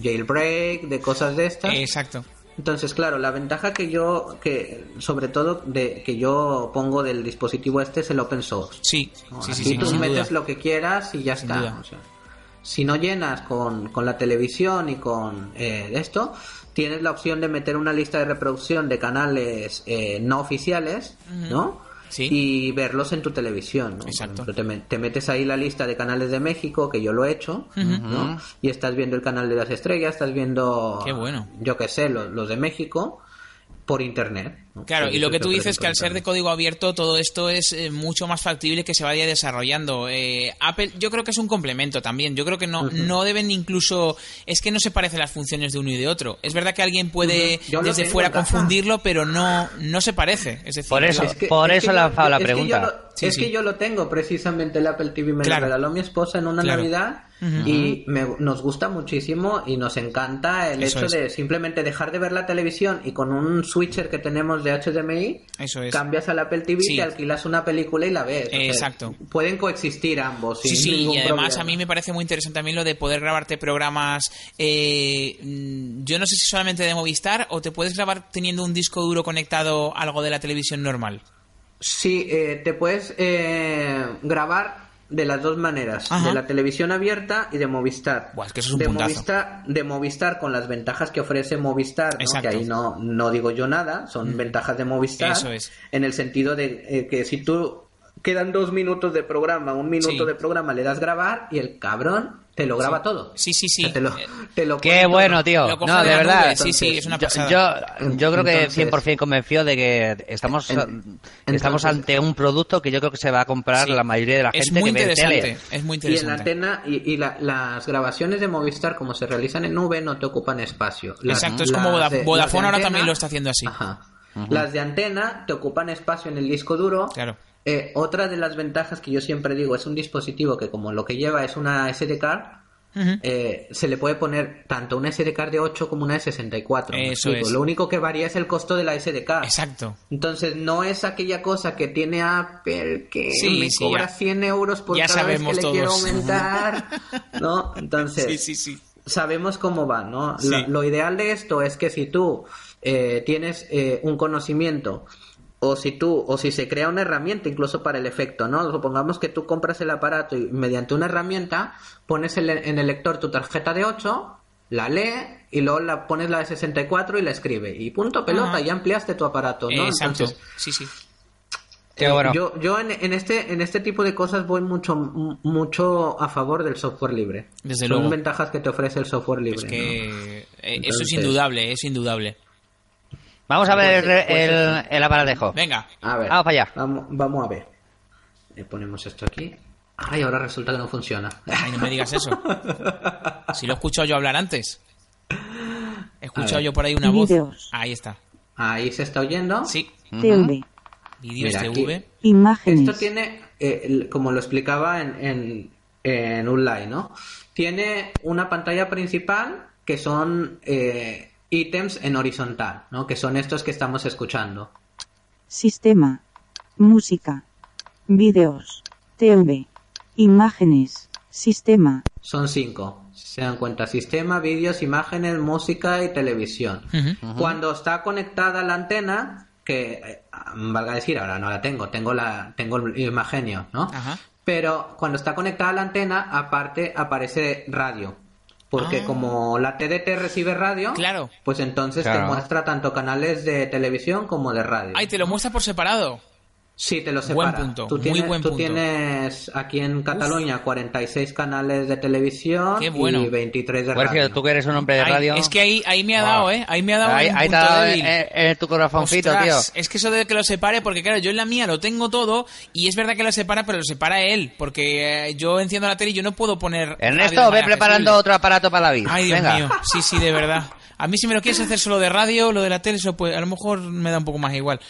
jailbreak, de cosas de estas. Exacto. Entonces, claro, la ventaja que sobre todo que yo pongo del dispositivo este es el open source. Sí, tú metes lo que quieras y ya está. O sea, si no llenas con la televisión y con esto, tienes la opción de meter una lista de reproducción de canales no oficiales, ¿no? Sí. Y verlos en tu televisión, ¿no? Exacto. Por ejemplo, te metes ahí la lista de canales de México, que yo lo he hecho, ¿no? Y estás viendo el canal de las estrellas, estás viendo, yo qué sé, los de México. por internet, ¿no? Claro, y lo que tú dices que al ser de código abierto todo esto es mucho más factible que se vaya desarrollando. Apple yo creo que es un complemento también. Yo creo que no, no deben incluso... Es que no se parecen las funciones de uno y de otro. Es verdad que alguien puede desde fuera confundirlo, pero no se parece. Es decir, por eso la pregunta. Es que yo lo tengo precisamente, el Apple TV me lo regaló mi esposa en una Navidad. Uh-huh. Y nos gusta muchísimo y nos encanta el hecho de simplemente dejar de ver la televisión y con un switcher que tenemos de HDMI cambias al Apple TV, te alquilas una película y la ves. Exacto. O sea, pueden coexistir ambos. Sí, sí, y además problema. A mí me parece muy interesante también lo de poder grabarte programas. Yo no sé si solamente de Movistar o te puedes grabar teniendo un disco duro conectado a algo de la televisión normal. Sí, te puedes grabar de las dos maneras. Ajá. De la televisión abierta y de Movistar. Buah, es que eso es un puntazo. De Movistar con las ventajas que ofrece Movistar, ¿no? Que ahí no digo yo nada, son ventajas de Movistar. Eso es. En el sentido de que si tú quedan 2 minutos de programa, 1 minuto de programa, le das grabar y el cabrón te lo graba todo. Sí, sí, sí. O sea, te lo qué bueno, todo. Tío. No, de verdad. Nube, entonces, sí, es una pasada. Yo creo que 100% confío de que estamos ante un producto que yo creo que se va a comprar la mayoría de la gente que ve tele. Es muy interesante. Y en la antena y las grabaciones de Movistar, como se realizan en nube, no te ocupan espacio. Exacto, es como Vodafone ahora también lo está haciendo así. Ajá. Uh-huh. Las de antena te ocupan espacio en el disco duro. Claro. Otra de las ventajas que yo siempre digo es un dispositivo que como lo que lleva es una SD card, se le puede poner tanto una SD card de 8 como una de 64. Eso es. Lo único que varía es el costo de la SD card. Exacto. Entonces no es aquella cosa que tiene Apple que cobra 100 euros por cada vez que le quiero aumentar, ¿no? Entonces sabemos cómo va, ¿no? Sí. Lo ideal de esto es que si tú tienes un conocimiento... O si se crea una herramienta incluso para el efecto, ¿no? Supongamos que tú compras el aparato y mediante una herramienta pones en el lector tu tarjeta de 8, la lee y luego la pones la de 64 y la escribe. Y punto pelota, ya ampliaste tu aparato, ¿no? Exacto. Entonces, sí. Bueno. Yo en este tipo de cosas voy mucho a favor del software libre. Desde luego. Son ventajas que te ofrece el software libre. Es que eso es indudable, es indudable. Vamos a ver el aparatejo. Venga, a ver. Vamos para allá. Vamos a ver. Le ponemos esto aquí. Ay, ahora resulta que no funciona. Ay, no me digas eso. Si lo he escuchado yo hablar antes. He escuchado yo por ahí una voz. Videos. Ahí está. Ahí se está oyendo. Sí. TV. Videos TV. Imágenes. Esto tiene, como lo explicaba en online, ¿no? Tiene una pantalla principal que son... ítems en horizontal, ¿no? Que son estos que estamos escuchando. Sistema, música, vídeos, TV, imágenes, sistema. Son 5. Si se dan cuenta, sistema, vídeos, imágenes, música y televisión. Uh-huh. Cuando está conectada la antena, que valga decir, ahora no la tengo, tengo el Imagenio, ¿no? Uh-huh. Pero cuando está conectada la antena, aparte aparece radio. Porque como la TDT recibe radio, pues entonces te muestra tanto canales de televisión como de radio. Ay, te lo muestra por separado. Sí, te lo separa. Buen punto. Tú tienes aquí en Cataluña 46 canales de televisión y 23 de radio. Sergio, tú que eres un hombre de radio. Ay, es que ahí me ha dado, ¿eh? Ahí me ha dado un punto débil. Tu corazoncito, tío. Es que eso de que lo separe, porque claro, yo en la mía lo tengo todo y es verdad que lo separa, pero lo separa él. Porque yo enciendo la tele y yo no puedo poner... Ernesto, ve preparando otro aparato para la vida. Ay, Dios mío. Sí, de verdad. A mí si me lo quieres hacer solo de radio, lo de la tele, eso pues a lo mejor me da un poco más igual.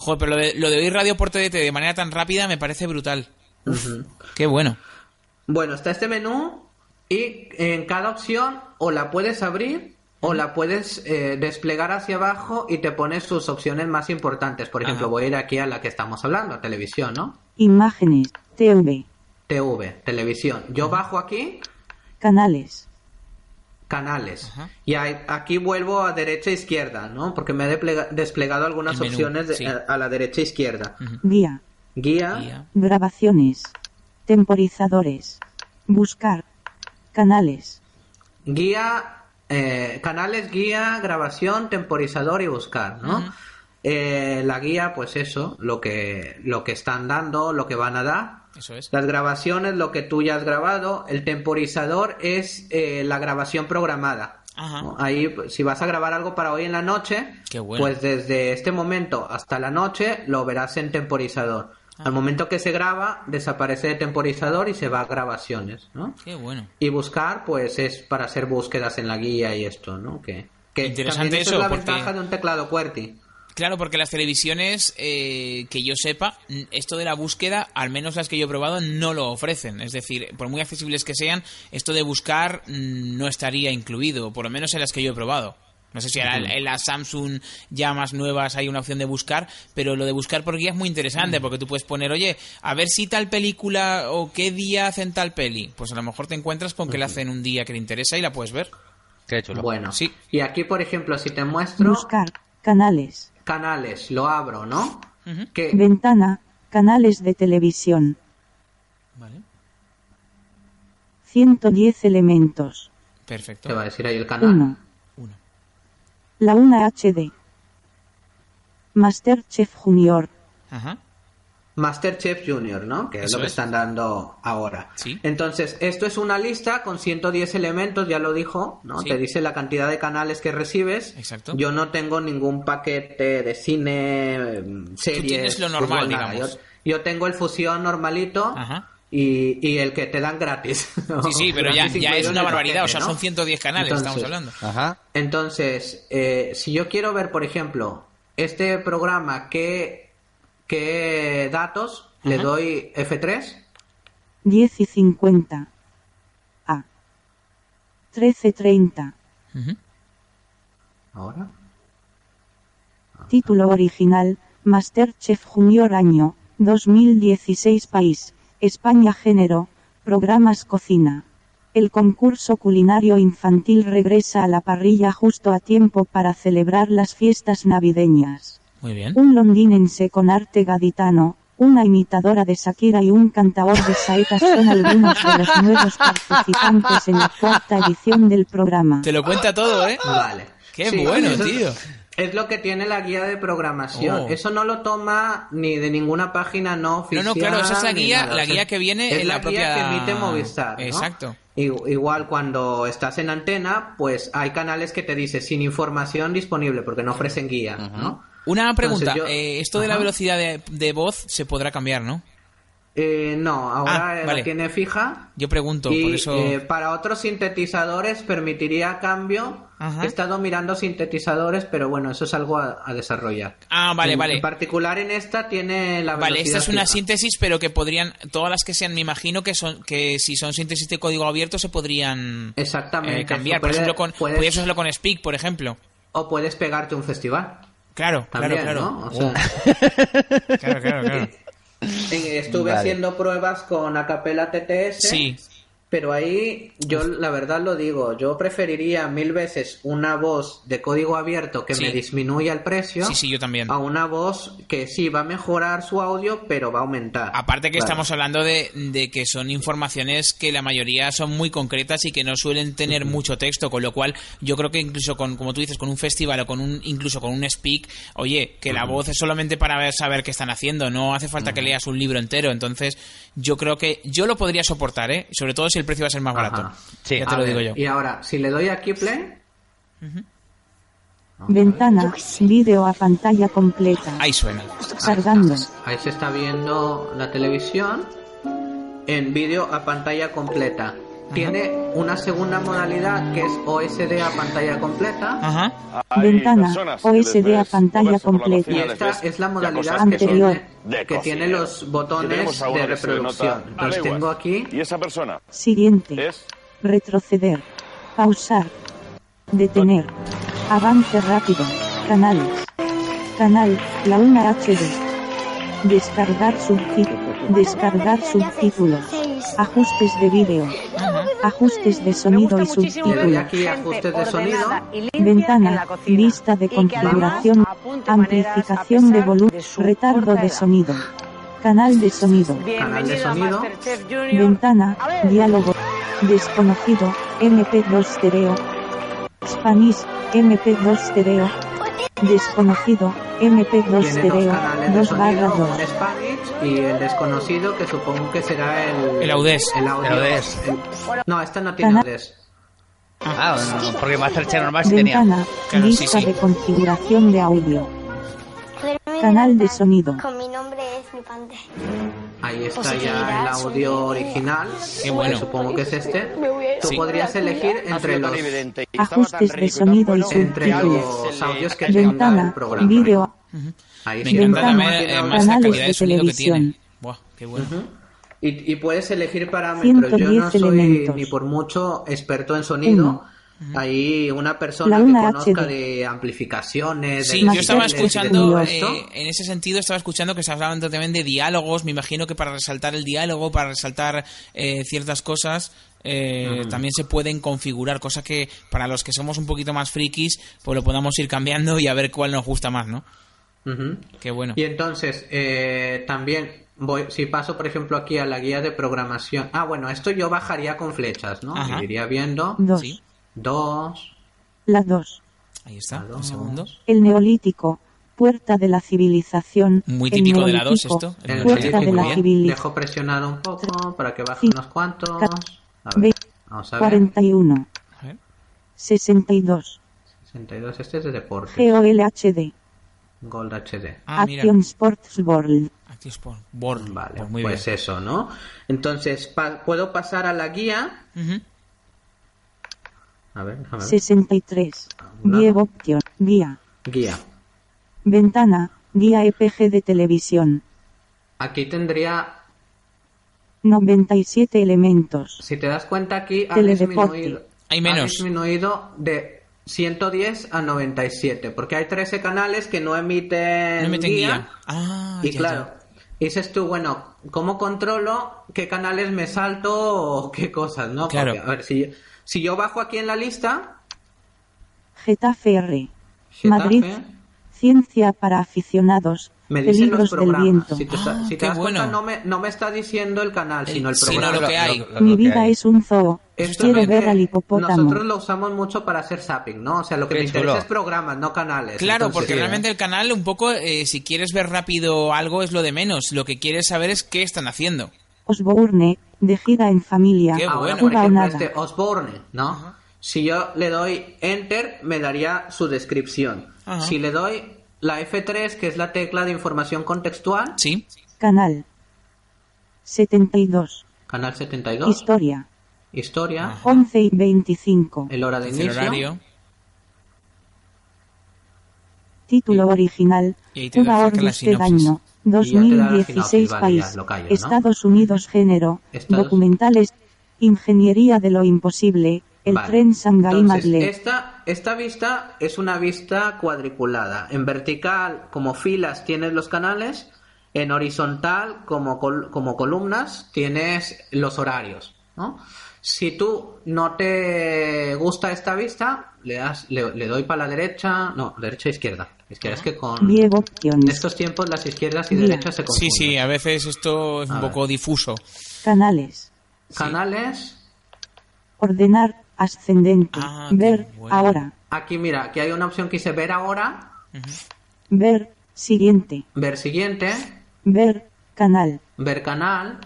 Joder, pero lo de oír radio por TDT de manera tan rápida me parece brutal. Uh-huh. Qué bueno. Bueno, está este menú y en cada opción o la puedes abrir o la puedes desplegar hacia abajo y te pones sus opciones más importantes. Por ejemplo, voy a ir aquí a la que estamos hablando, a televisión, ¿no? Imágenes, TV, televisión. Yo bajo aquí. Canales. Ajá. Y aquí vuelvo a derecha e izquierda, ¿no? Porque me he desplegado algunas opciones a la derecha e izquierda. Uh-huh. Guía. Grabaciones. Temporizadores. Buscar. Canales. Guía. Canales, guía, grabación, temporizador y buscar, ¿no? Uh-huh. La guía, pues eso, lo que están dando, lo que van a dar. Eso es. Las grabaciones, lo que tú ya has grabado. El temporizador es la grabación programada. Ajá. ¿No? Ahí, si vas a grabar algo para hoy en la noche, pues desde este momento hasta la noche lo verás en temporizador. Ah. Al momento que se graba, desaparece de temporizador y se va a grabaciones, ¿no? Qué bueno. Y buscar, pues, es para hacer búsquedas en la guía y esto, ¿no? Que interesante eso. Es la ventaja de un teclado QWERTY. Claro, porque las televisiones, que yo sepa, esto de la búsqueda, al menos las que yo he probado, no lo ofrecen. Es decir, por muy accesibles que sean, esto de buscar no estaría incluido, por lo menos en las que yo he probado. No sé si en las Samsung ya más nuevas hay una opción de buscar, pero lo de buscar por guía es muy interesante, porque tú puedes poner, oye, a ver si tal película o qué día hacen tal peli. Pues a lo mejor te encuentras con que la hacen un día que te interesa y la puedes ver. Qué chulo. Bueno, sí. Y aquí, por ejemplo, si te muestro... Buscar, canales. Canales, lo abro, ¿no? Uh-huh. Que... Ventana, canales de televisión. Vale. 110 elementos. Perfecto. Te va a decir ahí el canal. Uno. La 1 HD. Masterchef Junior. Ajá. Masterchef Junior, ¿no? Que es lo que están dando ahora. ¿Sí? Entonces, esto es una lista con 110 elementos, ya lo dijo, ¿no? Sí. Te dice la cantidad de canales que recibes. Exacto. Yo no tengo ningún paquete de cine, series... Tú tienes lo normal, pues, bueno, digamos. Yo tengo el Fusión normalito... Ajá. Y el que te dan gratis. Sí, sí, pero ya es una barbaridad, o sea, ¿no? Son 110 canales, entonces, estamos hablando. Ajá. Entonces, si yo quiero ver, por ejemplo, este programa, ¿qué datos? Ajá. Le doy F3. 10:50. A. 13:30. Ajá. Ahora. Título original, Masterchef Junior año 2016 país. España género, programas cocina. El concurso culinario infantil regresa a la parrilla justo a tiempo para celebrar las fiestas navideñas. Muy bien. Un londinense con arte gaditano, una imitadora de Shakira y un cantador de saetas son algunos de los nuevos participantes en la cuarta edición del programa. Te lo cuenta todo, ¿eh? Vale. Qué sí, bueno, tío. Es lo que tiene la guía de programación. Oh. Eso no lo toma ni de ninguna página no oficial. No, claro, esa es la guía, nada. La guía que viene es en la propia... guía que emite Movistar, ¿no? Exacto. Igual cuando estás en antena, pues hay canales que te dicen sin información disponible, porque no ofrecen guía, ¿no? Una pregunta, entonces, esto de la velocidad de voz se podrá cambiar, ¿no? No, ahora vale. La tiene fija. Yo pregunto, y, por eso... para otros sintetizadores permitiría cambio. Ajá. He estado mirando sintetizadores, pero bueno, eso es algo a desarrollar. Ah, vale, vale. En particular en esta tiene la velocidad. Vale, esta es fija. Una síntesis, pero que podrían... Todas las que sean, me imagino que si son síntesis de código abierto se podrían cambiar. Por ejemplo, podrías hacerlo con Speak, por ejemplo. O puedes pegarte un festival. Claro, también, claro, ¿no? O sea... Claro. Estuve haciendo pruebas con Acapela TTS, sí. Pero ahí yo la verdad lo digo, yo preferiría 1000 veces una voz de código abierto que me disminuya el precio yo también. A una voz que sí va a mejorar su audio pero va a aumentar. Aparte que estamos hablando de que son informaciones que la mayoría son muy concretas y que no suelen tener mucho texto, con lo cual yo creo que incluso como tú dices, con un festival o incluso con un speak, oye, que la voz es solamente para saber qué están haciendo, no hace falta que leas un libro entero, entonces yo creo que yo lo podría soportar, sobre todo si el precio va a ser más barato. Sí, ya te lo digo yo. Y ahora, si le doy aquí play... Ventana, vídeo a pantalla completa. Ahí suena. Cargando. Ahí se está viendo la televisión en vídeo a pantalla completa. Ajá. Tiene una segunda modalidad que es OSD a pantalla completa. Ajá. Ventana, OSD a pantalla completa. Y esta es la modalidad anterior que tiene los botones de reproducción. Los tengo aquí. Y esa persona. Siguiente. Retroceder. Pausar. Detener. Avance rápido. Canales. Canal, la 1 HD. Descargar subtítulos. Descargar subtítulos. Ajustes de vídeo. Ajustes de sonido y subtítulos. Ventana, lista de configuración, amplificación de volumen, retardo de sonido. Canal de sonido. Ventana, diálogo. Desconocido, MP2 stereo. Spanish, MP2 stereo. Desconocido, MP2 stereo, 2/2. Y el desconocido, que supongo que será el Odés. El Odés. No, esta no tiene Odés. No, porque Masterchef normal sí tenía. Ventana, claro, lista de configuración de audio. Canal de sonido. Con mi nombre es mi pante. Ahí está ya el audio original. Qué bueno. Supongo que es este. Tú podrías elegir entre los ajustes de sonido y subtítulos, audios que tenga el programa. Video. Ahí me encanta también más la calidad de sonido que tiene. Buah, qué bueno. Y puedes elegir parámetros. Yo no soy ni por mucho experto en sonido. Hay una persona que conozca de amplificaciones. Sí, yo estaba escuchando, en ese sentido, estaba escuchando que se hablaban también de diálogos. Me imagino que para resaltar el diálogo, para resaltar ciertas cosas, también se pueden configurar cosas que para los que somos un poquito más frikis, pues lo podamos ir cambiando y a ver cuál nos gusta más, ¿no? Qué bueno. Y entonces, también... si paso, por ejemplo, aquí a la guía de programación... Ah, bueno, esto yo bajaría con flechas, ¿no? Ajá. Iría viendo... Las dos. Ahí está, un segundo. El neolítico, puerta de la civilización... Muy típico de la dos esto. El puerta de la civilización. Dejo presionado un poco para que baje unos cuantos. A ver, vamos a ver. 41. A ver. 62. 62, este es de deporte. GOLHD. Gold HD. Ah, Action Sports World. Vale, pues, muy bien. Eso, ¿no? Entonces, puedo pasar a la guía. A ver, déjame ver. 63. Diego Option. Guía. Guía. Ventana. Guía EPG de televisión. Aquí tendría... 97 elementos. Si te das cuenta, aquí ha disminuido. Hay menos. Ha disminuido de... 110 a 97, porque hay 13 canales que no emiten, guía. Ah, y ya, claro, dices tú, bueno, ¿cómo controlo qué canales me salto o qué cosas, no? Claro. Porque, a ver, si yo bajo aquí en la lista... Getafe R. Madrid, ciencia para aficionados, me dicen los programas. Si te, si te das cuenta, no me está diciendo el canal, sino el programa. Sino lo que hay. Mi vida es un zoo. Quiero ver al hipopótamo. Nosotros lo usamos mucho para hacer zapping, ¿no? O sea, lo que me interesa es programas, no canales. Claro, entonces, porque realmente el canal, un poco, si quieres ver rápido algo, es lo de menos. Lo que quieres saber es qué están haciendo. Osborne, de gira en familia. Qué bueno. Por ejemplo, este Osborne, ¿no? Si yo le doy Enter, me daría su descripción. Si le doy... La F3, que es la tecla de información contextual. Sí. Canal 72. Canal 72. Historia. Historia. 11 y 25. El hora de inicio. El horario. Título original. Una Ordis de Daño. 2016 país. Vale, ¿no? Estados Unidos género. Documentales. Ingeniería de lo imposible. El tren Shanghái Madrid. Esta vista es una vista cuadriculada. En vertical, como filas, tienes los canales. En horizontal, como columnas, tienes los horarios, ¿no? Si tú no te gusta esta vista, le doy para la derecha. No, derecha e izquierda. Es que con estos tiempos las izquierdas y derechas se confunden. Sí, a veces esto es un poco difuso. Canales. Canales. Ordenar. Ascendente. Ver ahora. Aquí mira, aquí hay una opción que dice ver ahora. Ver siguiente. Ver siguiente. Ver canal. Ver canal.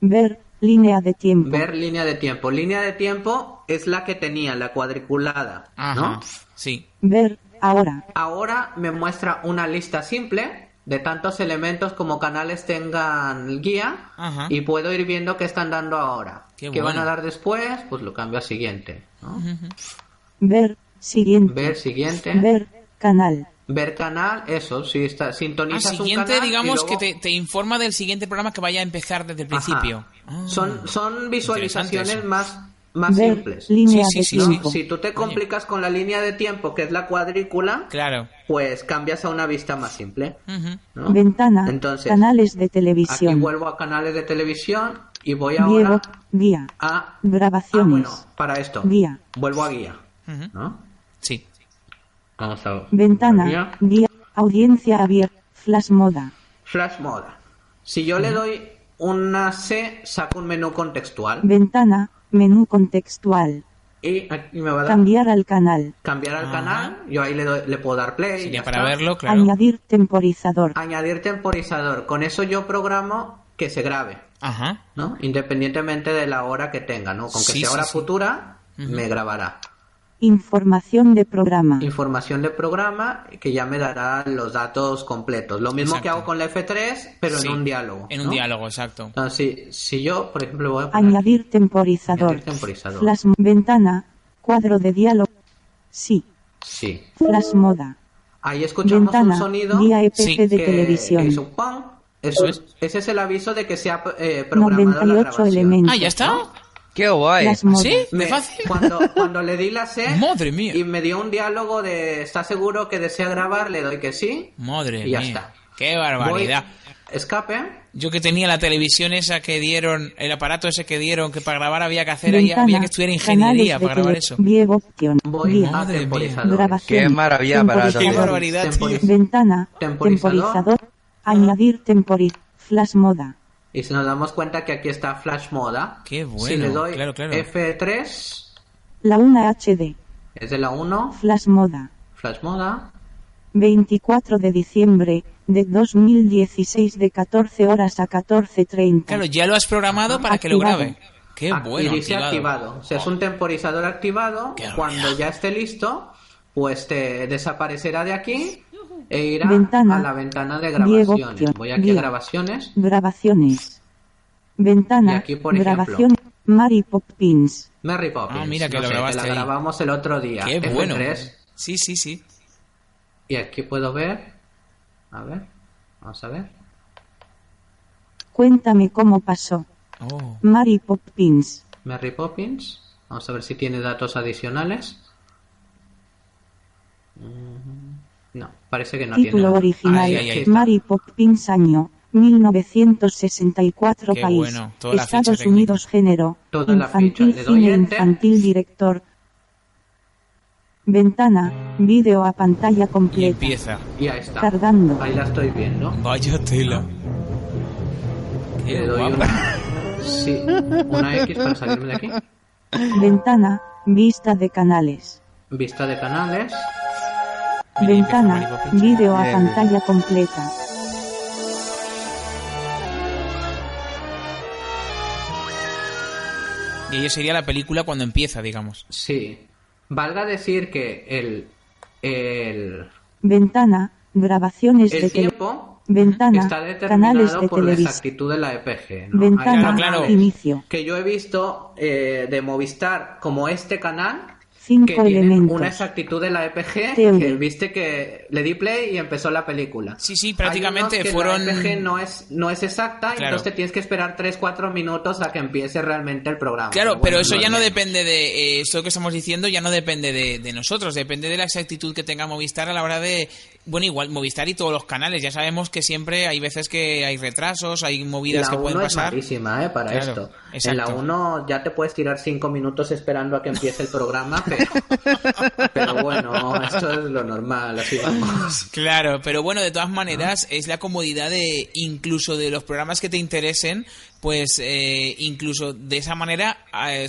Ver línea de tiempo. Ver línea de tiempo. Línea de tiempo es la que tenía, la cuadriculada, ¿no? Sí. Ver ahora. Ahora me muestra una lista simple de tantos elementos como canales tengan guía y puedo ir viendo qué están dando ahora. ¿Qué van a dar después? Pues lo cambio a siguiente, ¿no? Ver siguiente. Ver siguiente. Ver canal. Ver canal, eso, si está, sintonizas siguiente, un canal. Siguiente, digamos, luego... que te informa del siguiente programa que vaya a empezar desde el principio. Son visualizaciones más ver simples. Línea de tiempo. Si tú te complicas con la línea de tiempo, que es la cuadrícula, pues cambias a una vista más simple, ¿no? Ventana. Entonces, canales de televisión. Aquí vuelvo a canales de televisión y voy ahora a grabaciones. Para esto vuelvo a guía, ¿no? Sí. Vamos a ventana, guía, audiencia abierta, flash moda. Flash moda. Si yo le doy una C, saco un menú contextual. Ventana. Menú contextual. Y aquí me va a dar... Cambiar al canal. Cambiar al canal. Yo ahí le puedo dar play. Sí, ya para verlo, claro. Añadir temporizador. Añadir temporizador. Con eso yo programo que se grabe. ¿No? Independientemente de la hora que tenga, ¿no? Con que sea hora futura, me grabará. Información de programa. Información de programa que ya me dará los datos completos. Lo mismo que hago con la F3, pero en un diálogo. En un diálogo, exacto. Entonces, si yo, por ejemplo, voy a poner añadir temporizador. Añadir temporizador. Flash ventana, cuadro de diálogo. Sí. Flash moda. Ahí escuchamos ventana, un sonido vía EPC de televisión. Hizo ¡pam! Eso es. Ese es el aviso de que se ha programado la grabación. Elementos. Ah, ¿ya está? ¡Qué guay! ¿Sí? ¿Es fácil? Cuando le di la C ¡madre mía! Y me dio un diálogo de ¿estás seguro que desea grabar? Le doy que sí. ¡Madre mía! Y ya está. ¡Qué barbaridad! Voy, escape. Yo que tenía la televisión esa que dieron, el aparato ese que dieron, que para grabar había que hacer, ventana, había que estudiar ingeniería para grabar eso. Viego, opción, voy a temporizador. ¡Qué maravilla! ¡Qué barbaridad! Ventana, temporizador. Añadir temporizador, flash moda. Y si nos damos cuenta que aquí está flash moda. Qué bueno. Si le doy F3. La 1 HD. Es de la 1. Flash moda. Flash moda. 24 de diciembre de 2016 de 14 horas a 14:30. Claro, ya lo has programado para que lo grabe. Qué bueno. Y dice activado. O sea, es un temporizador activado. Cuando ya esté listo, pues te desaparecerá de aquí. E irá a la ventana de grabaciones. Voy aquí a grabaciones. Grabaciones. Ventana. Y aquí, por ejemplo, Mary Poppins. Mary Poppins. Ah, mira que lo grabaste. La grabamos el otro día. Qué bueno. Sí. Y aquí puedo ver. A ver. Vamos a ver. Cuéntame cómo pasó. Oh. Mary Poppins. Mary Poppins. Vamos a ver si tiene datos adicionales. No, parece que no tiene. Título original. Ahí Mary Poppins, año 1964, país. Bueno, Estados Unidos, género. Toda infantil, la ficha. Le doy cine infantil, director. Ventana, vídeo a pantalla completa. Y empieza. Y ahí está. Cargando. Ahí la estoy viendo. Vaya tela. Le doy una X para salirme de aquí. Ventana, vista de canales. Vista de canales. Ventana, vídeo a pantalla completa. Y ello sería la película cuando empieza, digamos. Sí. Valga decir que el ventana, grabaciones de tiempo. Ventana, está determinado canales de por televisión. La exactitud de la EPG, ¿no? Ventana, inicio. Que yo he visto de Movistar como este canal. 5 elementos. Una exactitud de la EPG que viste que le di play y empezó la película. Sí, prácticamente fueron. La EPG no es exacta, entonces te tienes que esperar 3-4 minutos a que empiece realmente el programa. Claro, pero eso ya no depende de esto que estamos diciendo, ya no depende de nosotros, depende de la exactitud que tenga Movistar a la hora de. Bueno, igual Movistar y todos los canales, ya sabemos que siempre hay veces que hay retrasos, hay movidas que pueden pasar. La 1 es malísima, para esto. Exacto. En la 1 ya te puedes tirar 5 minutos esperando a que empiece el programa, pero bueno, esto es lo normal, así vamos. Claro, pero bueno, de todas maneras, es la comodidad de incluso de los programas que te interesen, pues incluso de esa manera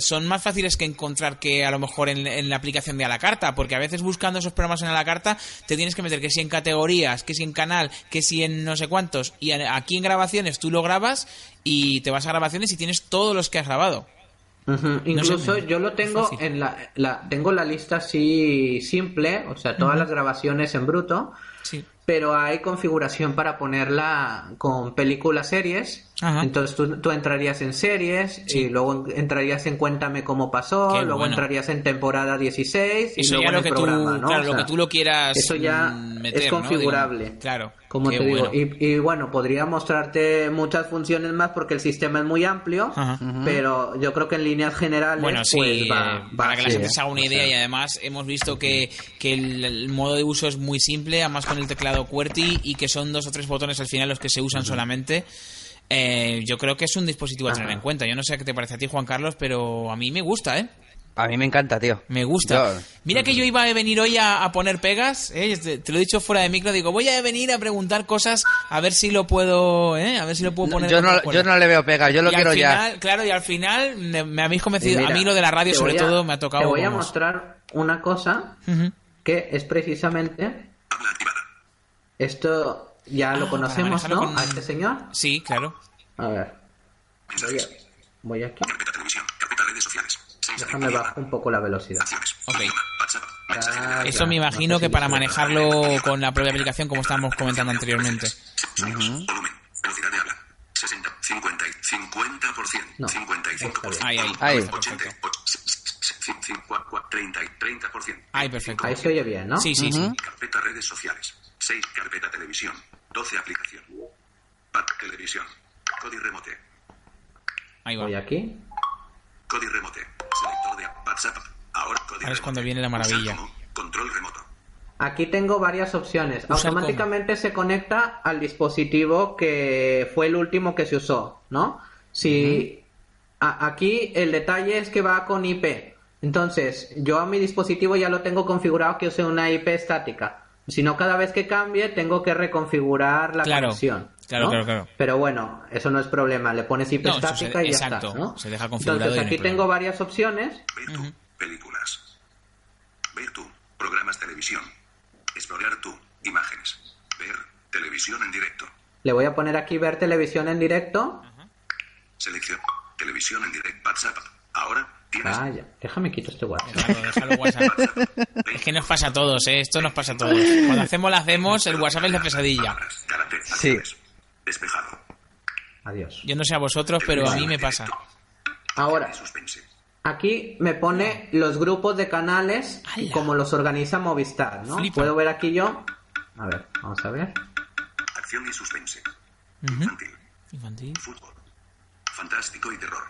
son más fáciles que encontrar que a lo mejor en la aplicación de a la carta, porque a veces buscando esos programas en a la carta te tienes que meter que si en categorías, que si en canal, que si en no sé cuántos, y aquí en grabaciones tú lo grabas y te vas a grabaciones y tienes todos los que has grabado. Uh-huh. Incluso yo lo tengo en tengo la lista así simple, o sea, todas las grabaciones en bruto, pero hay configuración para ponerla con películas, series. Ajá. Entonces tú entrarías en series y luego entrarías en Cuéntame cómo pasó, entrarías en temporada 16 y eso luego ya en el programa, tú, ¿no? Claro, lo que tú lo quieras. Eso ya meter, es configurable. ¿No? Claro. Como te digo, y bueno, podría mostrarte muchas funciones más porque el sistema es muy amplio, pero yo creo que en líneas generales para que la gente se haga una idea, y además hemos visto que el modo de uso es muy simple, además con el teclado QWERTY, y que son 2 o 3 botones al final los que se usan solamente. Yo creo que es un dispositivo a tener en cuenta. Yo no sé qué te parece a ti, Juan Carlos, pero a mí me gusta, ¿eh? A mí me encanta, tío. Me gusta. Mira que yo iba a venir hoy a poner pegas, ¿eh? Te lo he dicho fuera de micro, digo, voy a venir a preguntar cosas, a ver si lo puedo, a ver si lo puedo poner. Yo no le veo pegas, yo lo quiero ya. Claro, y al final me habéis convencido. Mira, a mí lo de la radio sobre todo me ha tocado. Te voy a mostrar una cosa que es precisamente esto. Ya lo conocemos, ¿no? A este señor. Sí, claro. A ver. Voy aquí. Carpeta televisión, carpeta redes sociales. Déjame bajar un poco la velocidad. Okay. Eso me imagino que para manejarlo con la propia aplicación, como estábamos comentando anteriormente. Uh-huh. 50%, no, 55%. Ahí. 30%. Ahí, perfecto. Ahí se oye bien, ¿no? Sí. Carpeta redes sociales. 6, carpeta televisión. 12, aplicación. Pack televisión. Kodi remote. Ahí va. Voy aquí. Kodi remote. Selector de WhatsApp. Ahora es cuando viene la maravilla. Control remoto. Aquí tengo varias opciones. Usar automáticamente como se conecta al dispositivo que fue el último que se usó, ¿no? Si uh-huh. Aquí el detalle es que va con IP. Entonces, yo a mi dispositivo ya lo tengo configurado que use una IP estática. Si no, cada vez que cambie, tengo que reconfigurar la conexión. Claro. Pero bueno, eso no es problema. Le pones IP estática y exacto, ya está, ¿no? Se deja configurado. Entonces, aquí tengo varias opciones. Ver tú, películas. Ver tú, programas televisión. Explorar tú, imágenes. Ver televisión en directo. Le voy a poner aquí ver televisión en directo. Uh-huh. Selección televisión en directo. WhatsApp. Ahora tienes. Vaya, déjame quitar este WhatsApp. Déjalo WhatsApp. Es que nos pasa a todos, ¿eh? Esto nos pasa a todos. Cuando hacemos las demos, el WhatsApp es la pesadilla. Sí. Despejado. Adiós. Yo no sé a vosotros, pero a mí me pasa. Ahora. Aquí me pone los grupos de canales y como los organiza Movistar, ¿no? Flipa. Puedo ver aquí yo. A ver, vamos a ver. Acción y suspense. Uh-huh. Infantil. Fútbol. Fantástico y terror.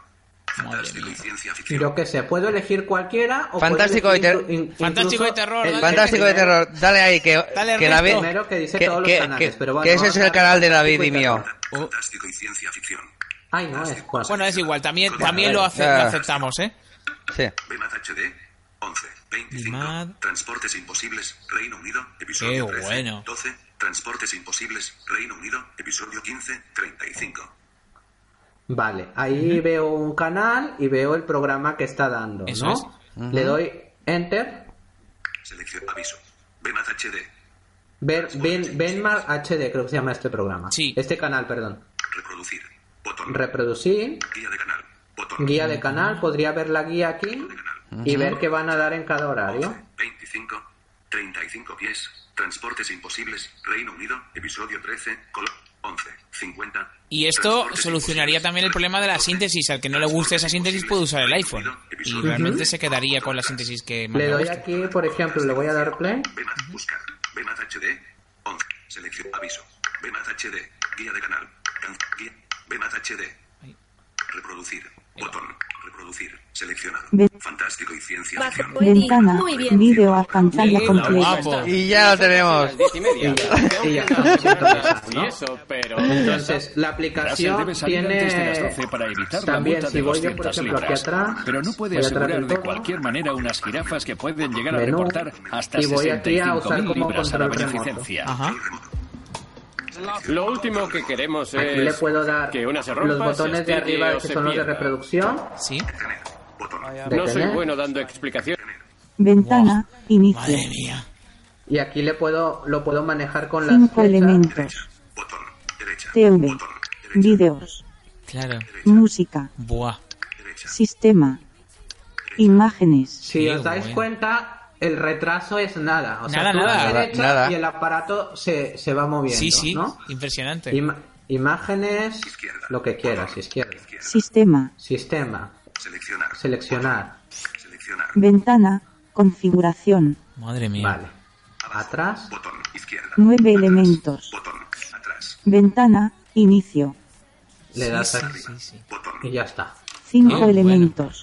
Fantástico y ciencia ficción. Yo qué sé, puedo elegir cualquiera o fantástico y terror. Fantástico y terror. Fantástico y terror. Dale ahí que David. Primero que dice todos los canales, pero bueno, que ese es el canal de David y mío. Fantástico y ciencia ficción. Ay, no es. Bueno, es igual, también lo aceptamos, ¿eh? Sí. BMAD HD 11 25 BMAD. Transportes imposibles Reino Unido episodio 13 bueno. 12 Transportes imposibles Reino Unido episodio 15 35. Vale, ahí uh-huh. veo un canal y veo el programa que está dando, ¿no? Eso es. Uh-huh. Le doy enter. Selección aviso. BMAD HD. BMAD HD creo que se llama este programa. Sí. Este canal, perdón. Reproducir. Botón. Reproducir. Guía de canal. Botón. Guía de canal, podría ver la guía aquí y ver qué van a dar en cada horario. 11, 25, 35 pies, transportes imposibles, Reino Unido, episodio 13, 11, 50. Y esto solucionaría también el problema de la síntesis. Al que no le guste esa síntesis puede usar el iPhone. Y realmente se quedaría con la síntesis que más le doy aquí, por ejemplo, le voy a dar play. Buscar, BMAD HD, 11, selección, aviso, BMAD HD, guía de canal, BMAD HD, reproducir. Botón. Reproducir. Seleccionado. Fantástico y ciencia. Ventana. Muy bien. Video a pantalla completa. Y ya lo tenemos. Y eso, pero entonces la aplicación tiene para evitar también la multa de 200 libras. Pero no puede asegurar de cualquier manera unas jirafas que pueden llegar a reportar hasta 65.000 libras a la beneficencia. Ajá. Lo último que queremos es aquí le puedo dar que una se rompa, los botones de arriba que son los de reproducción. Sí. No soy bueno dando explicaciones. Ventana, inicio. Madre mía. Y aquí lo puedo manejar con las cinco elementos. Botón, derecha. TV, botón, derecha. Videos. Claro. Música. Buah. Sistema. Derecha. Imágenes. Si os dais cuenta, el retraso es nada, o sea, nada. Y el aparato se va moviendo, sí, ¿no? Impresionante. Imágenes, izquierda, lo que quieras, botón, izquierda. Sistema. Seleccionar. Ventana, configuración. Madre mía. Vale. Atrás. Botón, izquierda. 9 atrás, elementos. Botón, atrás. Ventana, inicio. Le das aquí. Sí. Y ya está. 5 elementos. Bueno.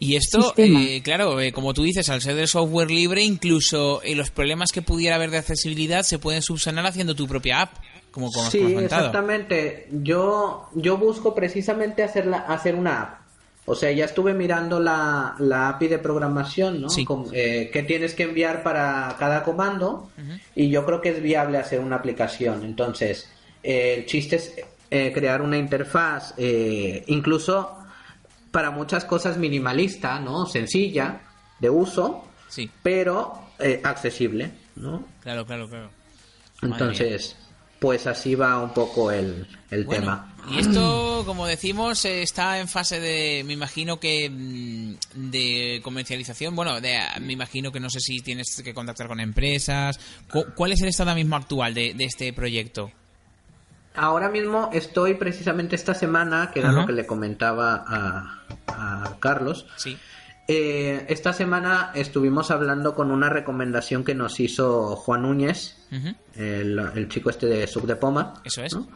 Y esto, claro, como tú dices, al ser de software libre, incluso los problemas que pudiera haber de accesibilidad se pueden subsanar haciendo tu propia app, como has comentado. Sí, exactamente. Yo busco precisamente hacer una app. O sea, ya estuve mirando la API de programación, ¿no? Sí. Que tienes que enviar para cada comando, uh-huh. Y yo creo que es viable hacer una aplicación. Entonces, el chiste es crear una interfaz, incluso para muchas cosas minimalista, ¿no? Sencilla, de uso, sí. Pero accesible, ¿no? Claro. Entonces, pues así va un poco el tema. Y esto, como decimos, está en fase de, me imagino que de comercialización, bueno, me imagino que no sé si tienes que contactar con empresas. ¿Cuál es el estado mismo actual de este proyecto? Ahora mismo estoy precisamente esta semana, que era lo que le comentaba a Carlos. Sí. Esta semana estuvimos hablando con una recomendación que nos hizo Juan Núñez, el chico este de Sub de Poma. Eso es. ¿No?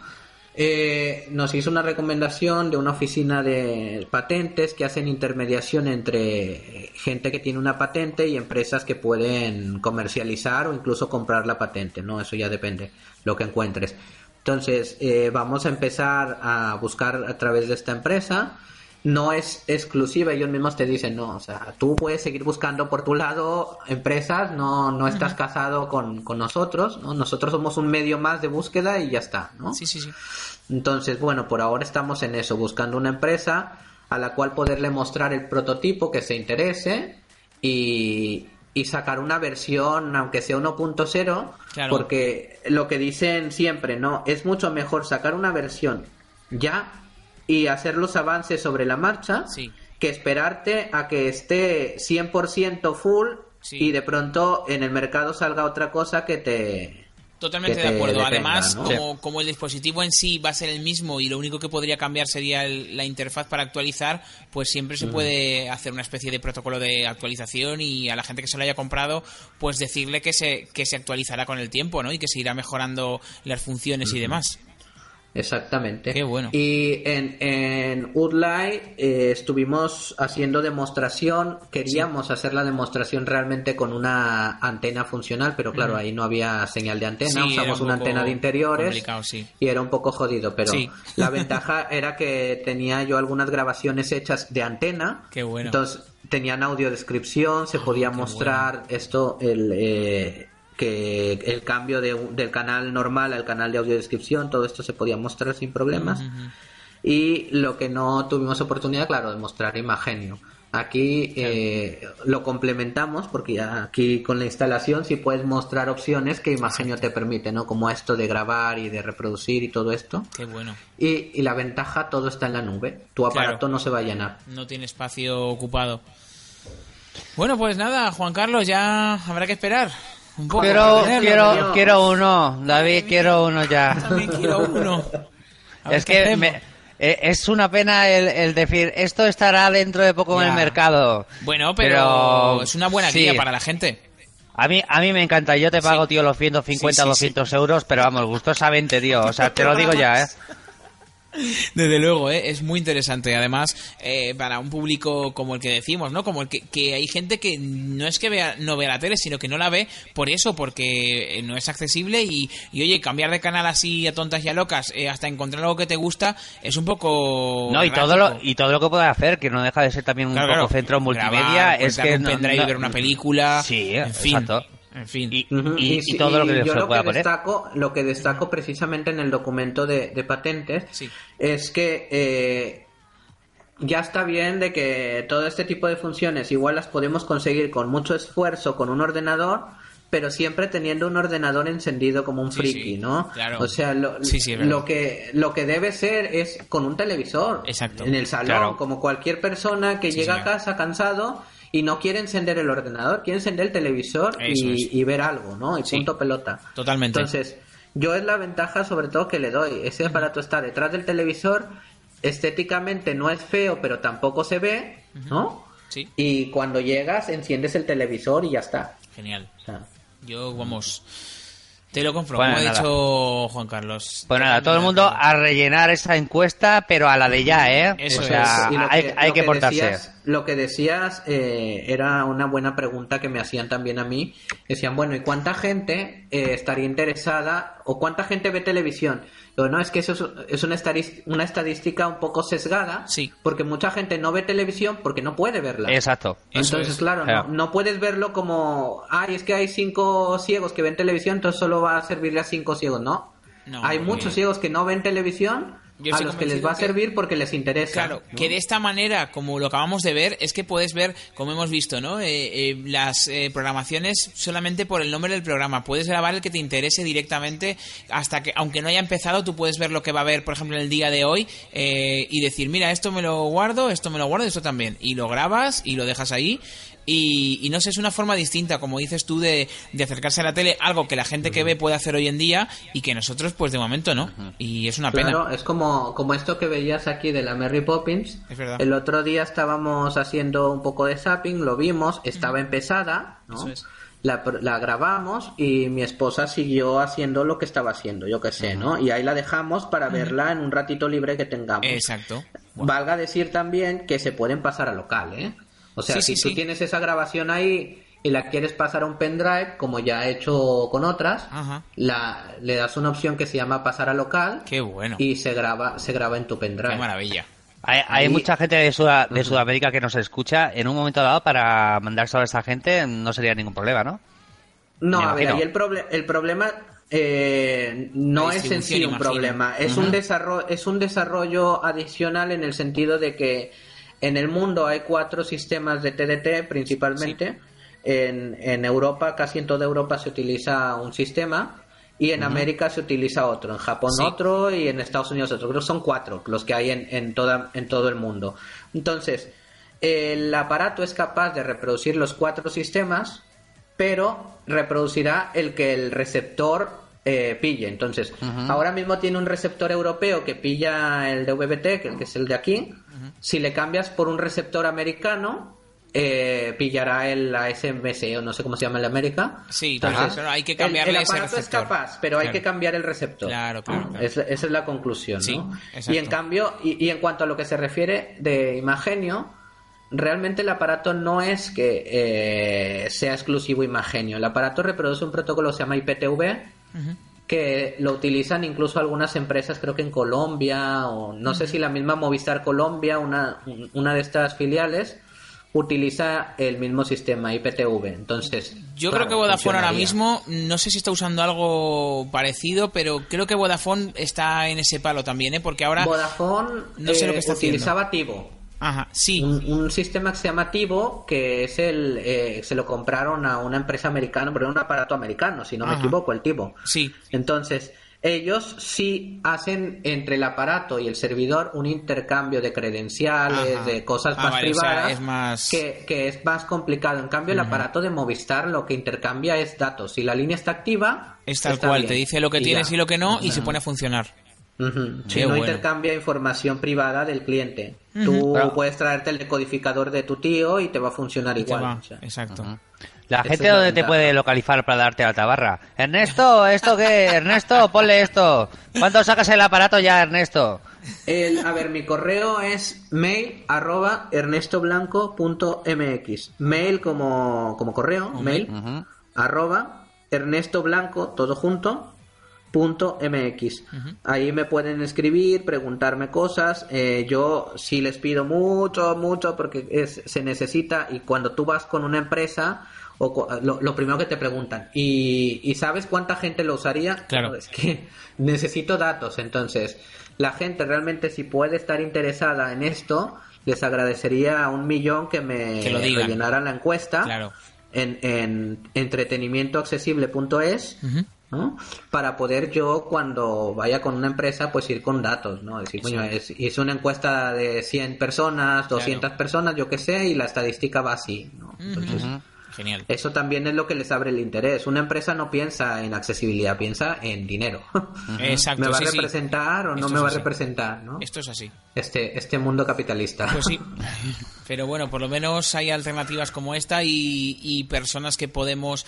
Nos hizo una recomendación de una oficina de patentes que hacen intermediación entre gente que tiene una patente y empresas que pueden comercializar o incluso comprar la patente, ¿no? Eso ya depende lo que encuentres. Entonces, vamos a empezar a buscar a través de esta empresa. No es exclusiva, ellos mismos te dicen, no, o sea, tú puedes seguir buscando por tu lado empresas, no estás casado con nosotros, ¿no? Nosotros somos un medio más de búsqueda y ya está, ¿no? Sí, sí, sí. Entonces, bueno, por ahora estamos en eso, buscando una empresa a la cual poderle mostrar el prototipo que se interese y sacar una versión, aunque sea 1.0, claro. Porque lo que dicen siempre, ¿no? Es mucho mejor sacar una versión ya y hacer los avances sobre la marcha, sí, que esperarte a que esté 100% full, sí, y de pronto en el mercado salga otra cosa que te... Totalmente de acuerdo. Además, ¿no? Como el dispositivo en sí va a ser el mismo y lo único que podría cambiar sería la interfaz para actualizar, pues siempre se puede hacer una especie de protocolo de actualización y a la gente que se lo haya comprado, pues decirle que se actualizará con el tiempo, ¿no? Y que se irá mejorando las funciones y demás. Exactamente. Qué bueno. Y en Udlai estuvimos haciendo demostración, queríamos hacer la demostración realmente con una antena funcional, pero claro, ahí no había señal de antena, sí, usamos una antena de interiores, sí, y era un poco jodido, pero sí, la ventaja era que tenía yo algunas grabaciones hechas de antena. Qué bueno. Entonces tenían audiodescripción, se podía mostrar esto, que el cambio del canal normal al canal de audiodescripción, todo esto se podía mostrar sin problemas. Y lo que no tuvimos oportunidad, claro, de mostrar Imagenio. Aquí lo complementamos porque ya aquí con la instalación sí puedes mostrar opciones que Imagenio te permite, ¿no? Como esto de grabar y de reproducir y todo esto. Qué bueno. Y la ventaja, todo está en la nube. Tu aparato, claro, no se va a llenar. No tiene espacio ocupado. Bueno, pues nada, Juan Carlos, ya habrá que esperar. Quiero uno, David, quiero uno ya. También quiero uno. Es que es una pena el decir, esto estará dentro de poco en el mercado. Bueno, pero es una buena guía para la gente. A mí me encanta, yo te pago, tío, los 150, 200 euros, pero vamos, gustosamente, tío, o sea, te lo digo ya, ¿eh? Desde luego, es muy interesante. Además, para un público como el que decimos, ¿no? Como el que hay gente que no es que no vea la tele, sino que no la ve por eso, porque no es accesible y oye, cambiar de canal así a tontas y a locas, hasta encontrar algo que te gusta, es un poco... No, y todo lo que puedes hacer, que no deja de ser también un poco centro multimedia, es que... un pendrive, ver una película... Sí, en fin. Exacto. En fin. Y todo lo que yo lo que destaco precisamente en el documento de patentes, es que ya está bien de que todo este tipo de funciones igual las podemos conseguir con mucho esfuerzo con un ordenador, pero siempre teniendo un ordenador encendido como un friki, ¿no? Claro. O sea, lo que debe ser es con un televisor. Exacto. En el salón, como cualquier persona que llega a casa cansado y no quiere encender el ordenador, quiere encender el televisor y ver algo, ¿no? Y punto pelota. Totalmente. Entonces, yo es la ventaja sobre todo que le doy. Ese aparato está detrás del televisor, estéticamente no es feo, pero tampoco se ve, ¿no? Sí. Y cuando llegas, enciendes el televisor y ya está. Genial. O sea, yo, vamos... Te lo compro, bueno, como ha dicho Juan Carlos. Pues nada, todo el mundo a rellenar esa encuesta, pero a la de ya, ¿eh? Eso, o sea, hay que portarse. Lo que decías era una buena pregunta que me hacían también a mí. Decían, bueno, ¿y cuánta gente estaría interesada o cuánta gente ve televisión? Pero no, es que eso es una estadística un poco sesgada, porque mucha gente no ve televisión porque no puede verla. Exacto. Entonces, claro. No puedes verlo como, es que hay 5 ciegos que ven televisión, entonces solo va a servirle a 5 ciegos, ¿no? Hay muchos ciegos que no ven televisión, a los que les va a servir porque les interesa. Claro, ¿no? Que de esta manera, como lo acabamos de ver, es que puedes ver, como hemos visto, ¿no? Las programaciones solamente por el nombre del programa. Puedes grabar el que te interese directamente, hasta que, aunque no haya empezado, tú puedes ver lo que va a haber, por ejemplo, en el día de hoy, y decir, mira, esto me lo guardo, esto también. Y lo grabas y lo dejas ahí. Y no sé, es una forma distinta, como dices tú, de acercarse a la tele, algo que la gente que ve puede hacer hoy en día y que nosotros, pues de momento no. Y es una pena. Claro, es como esto que veías aquí de la Mary Poppins. Es verdad. El otro día estábamos haciendo un poco de zapping, lo vimos, estaba empezada, ¿no? Eso es. La grabamos y mi esposa siguió haciendo lo que estaba haciendo, yo qué sé, ¿no? Y ahí la dejamos para verla en un ratito libre que tengamos. Exacto. Wow. Valga decir también que se pueden pasar a local, ¿eh? O sea, si tú tienes esa grabación ahí y la quieres pasar a un pendrive, como ya he hecho con otras, le das una opción que se llama pasar a local. Qué bueno. Y se graba en tu pendrive. Qué maravilla. Hay mucha gente de Sudamérica que nos escucha. En un momento dado, para mandárselo a esa gente, no sería ningún problema, ¿no? No, a ver, ahí el problema... no es en sí un problema. Es un desarrollo adicional en el sentido de que en el mundo hay 4 sistemas de TDT principalmente. Sí. En Europa, casi en toda Europa se utiliza un sistema y en América se utiliza otro. En Japón otro y en Estados Unidos otro. Creo que son 4 los que hay en todo el mundo. Entonces, el aparato es capaz de reproducir los 4 sistemas, pero reproducirá el que el receptor... pille. Entonces, ahora mismo tiene un receptor europeo que pilla el de VBT, que es el de aquí. Si le cambias por un receptor americano, pillará el ASMC, o no sé cómo se llama en América. Sí, pero eso, hay que cambiarle ese receptor. El aparato es capaz, pero hay que cambiar el receptor. Claro. Esa es la conclusión, sí, ¿no? Exacto. Y en cambio, y en cuanto a lo que se refiere de Imagenio, realmente el aparato no es que sea exclusivo Imagenio. El aparato reproduce un protocolo que se llama IPTV, que lo utilizan incluso algunas empresas, creo que en Colombia, o no sé si la misma Movistar Colombia, una de estas filiales, utiliza el mismo sistema IPTV. Entonces, yo creo que Vodafone ahora mismo, no sé si está usando algo parecido, pero creo que Vodafone está en ese palo también, ¿eh? Porque ahora Vodafone no sé lo que está utilizaba TIBO. Ajá, sí. Un sistema que se llama TIBO, que es se lo compraron a una empresa americana, pero un aparato americano, si no me equivoco, el TIBO. Sí. Entonces, ellos sí hacen entre el aparato y el servidor un intercambio de credenciales, de cosas más privadas, o sea, es más... Que es más complicado. En cambio, el aparato de Movistar lo que intercambia es datos. Si la línea está activa, es tal cual, bien. Te dice lo que tienes y lo que no, y se pone a funcionar. Si no intercambia información privada del cliente. Tú puedes traerte el decodificador de tu tío y te va a funcionar igual. O sea. Exacto. La gente es donde te puede localizar para darte la tabarra. Ernesto, ¿esto qué? Ernesto, ponle esto. ¿Cuánto sacas el aparato ya, Ernesto? A ver, mi correo es mail@ernestoblanco.mx. Mail como correo, mail @ernestoblanco, todo junto. .mx. Ahí me pueden escribir, preguntarme cosas. Yo sí les pido mucho porque se necesita, y cuando tú vas con una empresa lo primero que te preguntan y ¿sabes cuánta gente lo usaría? Claro. No, es que necesito datos. Entonces la gente realmente, si puede estar interesada en esto, les agradecería a 1.000.000 que me rellenaran la encuesta en entretenimientoaccesible.es, ¿no? Para poder yo, cuando vaya con una empresa, pues ir con datos, ¿no? Decir, coño, hice una encuesta de 100 personas, 200 personas, yo qué sé, y la estadística va así, ¿no? Entonces, genial. Eso también es lo que les abre el interés. Una empresa no piensa en accesibilidad, piensa en dinero. Exacto. ¿Me va a representar o no me va a representar, no? Esto es así. Este mundo capitalista. Pues sí. Pero bueno, por lo menos hay alternativas como esta y personas que podemos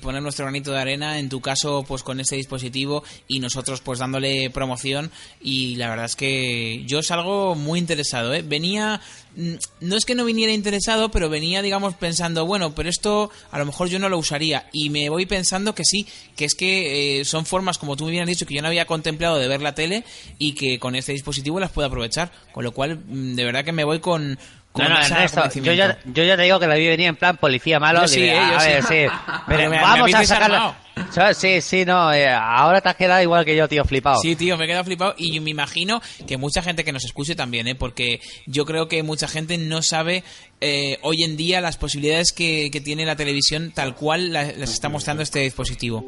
poner nuestro granito de arena, en tu caso pues con este dispositivo y nosotros pues dándole promoción, y la verdad es que yo salgo muy interesado, ¿eh? Venía, no es que no viniera interesado, pero venía, digamos, pensando, bueno, pero esto a lo mejor yo no lo usaría, y me voy pensando que sí, que es que son formas, como tú me habías dicho, que yo no había contemplado de ver la tele y que con este dispositivo las puedo aprovechar, con lo cual de verdad que me voy con No, no, Ernesto, yo ya te digo que la vi venir en plan policía malo. Yo sí, sí. Pero vamos a sacarla. Sí, sí, no, ahora te has quedado igual que yo, tío, flipado. Sí, tío, me he quedado flipado y me imagino que mucha gente que nos escuche también, porque yo creo que mucha gente no sabe hoy en día las posibilidades que tiene la televisión tal cual las está mostrando este dispositivo.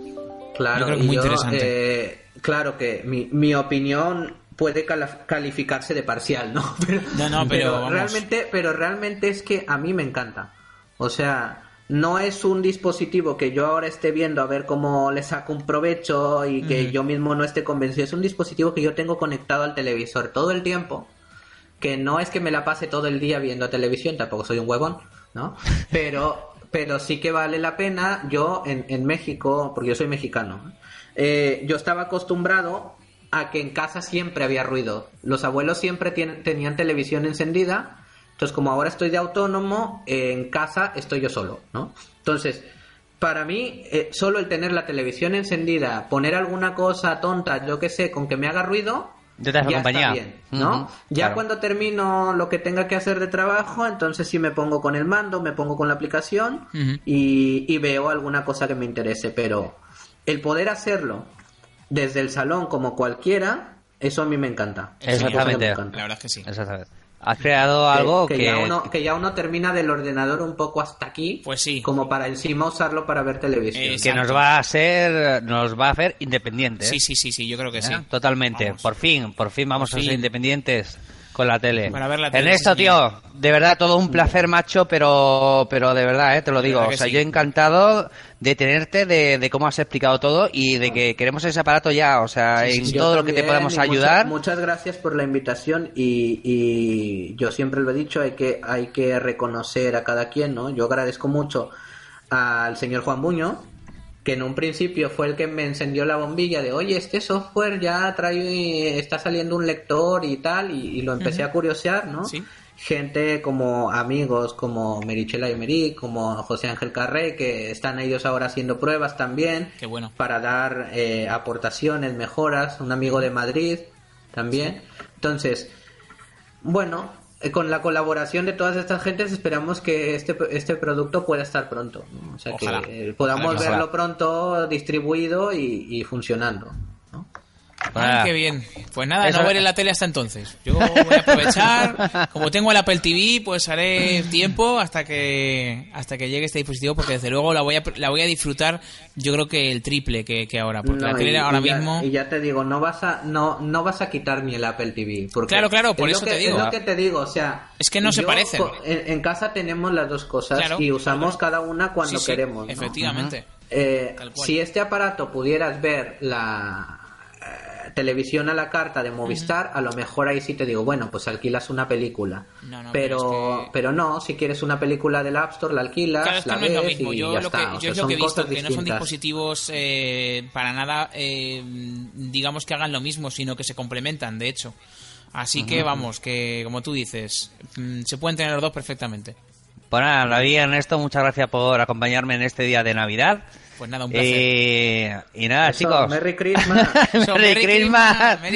Claro, yo creo que es muy interesante. Claro que mi opinión puede calificarse de parcial, ¿no? Pero realmente es que a mí me encanta. O sea, no es un dispositivo que yo ahora esté viendo a ver cómo le saco un provecho y que yo mismo no esté convencido. Es un dispositivo que yo tengo conectado al televisor todo el tiempo, que no es que me la pase todo el día viendo televisión, tampoco soy un huevón, ¿no? Pero sí que vale la pena. Yo en México, porque yo soy mexicano, yo estaba acostumbrado a que en casa siempre había ruido. Los abuelos siempre tenían televisión encendida. Entonces, como ahora estoy de autónomo, en casa estoy yo solo, ¿no? Entonces, para mí, solo el tener la televisión encendida, poner alguna cosa tonta, yo qué sé, con que me haga ruido, ya está bien, ¿no? Ya cuando termino lo que tenga que hacer de trabajo, entonces sí me pongo con el mando, me pongo con la aplicación y veo alguna cosa que me interese. Pero el poder hacerlo desde el salón como cualquiera, eso a mí me encanta. Exactamente, me encanta. La verdad es que sí. Exactamente. Has creado algo que ya uno termina del ordenador un poco hasta aquí, pues sí, como para encima usarlo para ver televisión. Que nos va a hacer independientes. Sí, yo creo que sí. Totalmente. Vamos. Por fin vamos a ser independientes con la tele. Para ver la tele. Ernesto, tío, de verdad todo un placer, macho, pero de verdad, te lo digo, o sea, yo encantado de tenerte, de cómo has explicado todo y de que queremos ese aparato ya, o sea, todo también, lo que te podamos ayudar. Muchas gracias por la invitación y yo siempre lo he dicho, hay que reconocer a cada quien, ¿no? Yo agradezco mucho al señor Juan Buño, que en un principio fue el que me encendió la bombilla de, oye, este software ya trae, está saliendo un lector y tal, y lo empecé a curiosear, ¿no? Sí. Gente como amigos, como Merichela y Meri, como José Ángel Carré, que están ellos ahora haciendo pruebas también. Qué bueno. Para dar aportaciones, mejoras, un amigo de Madrid también. Sí. Entonces, bueno, con la colaboración de todas estas gentes esperamos que este producto pueda estar pronto, ¿no? O sea, ojalá, que podamos verlo pronto distribuido y funcionando, ¿no? Ah, qué bien. Pues nada, no veré la tele hasta entonces. Yo voy a aprovechar, como tengo el Apple TV, pues haré tiempo hasta que llegue este dispositivo, porque desde luego la voy a disfrutar, yo creo que el triple que ahora, porque la tele ahora mismo. Y ya te digo, no vas a quitar ni el Apple TV, porque claro, por eso te digo. Es lo que te digo, o sea, es que no se parecen. En casa tenemos las dos cosas, claro, y usamos cada una cuando queremos, ¿no? Efectivamente. Si este aparato pudieras ver la televisión a la carta de Movistar, a lo mejor ahí sí te digo, bueno, pues alquilas una película. No, pero no, si quieres una película del App Store, la alquilas, claro, la ves, no es lo mismo. Yo lo que he visto, que no son dispositivos para nada, digamos, que hagan lo mismo, sino que se complementan, de hecho. Así que vamos, que como tú dices, se pueden tener los dos perfectamente. Pues nada, David, Ernesto, muchas gracias por acompañarme en este día de Navidad. Pues nada, un placer. Y nada, eso, chicos. Merry Christmas. Merry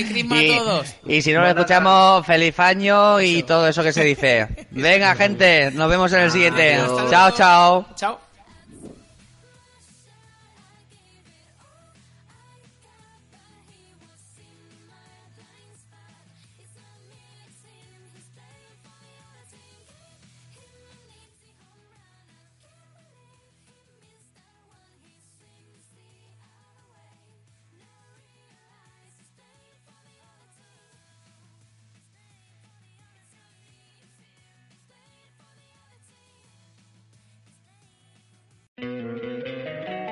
Christmas a todos. Y si no lo escuchamos, feliz año y todo eso que se dice. Venga, gente, nos vemos en el siguiente. Adiós. Chao.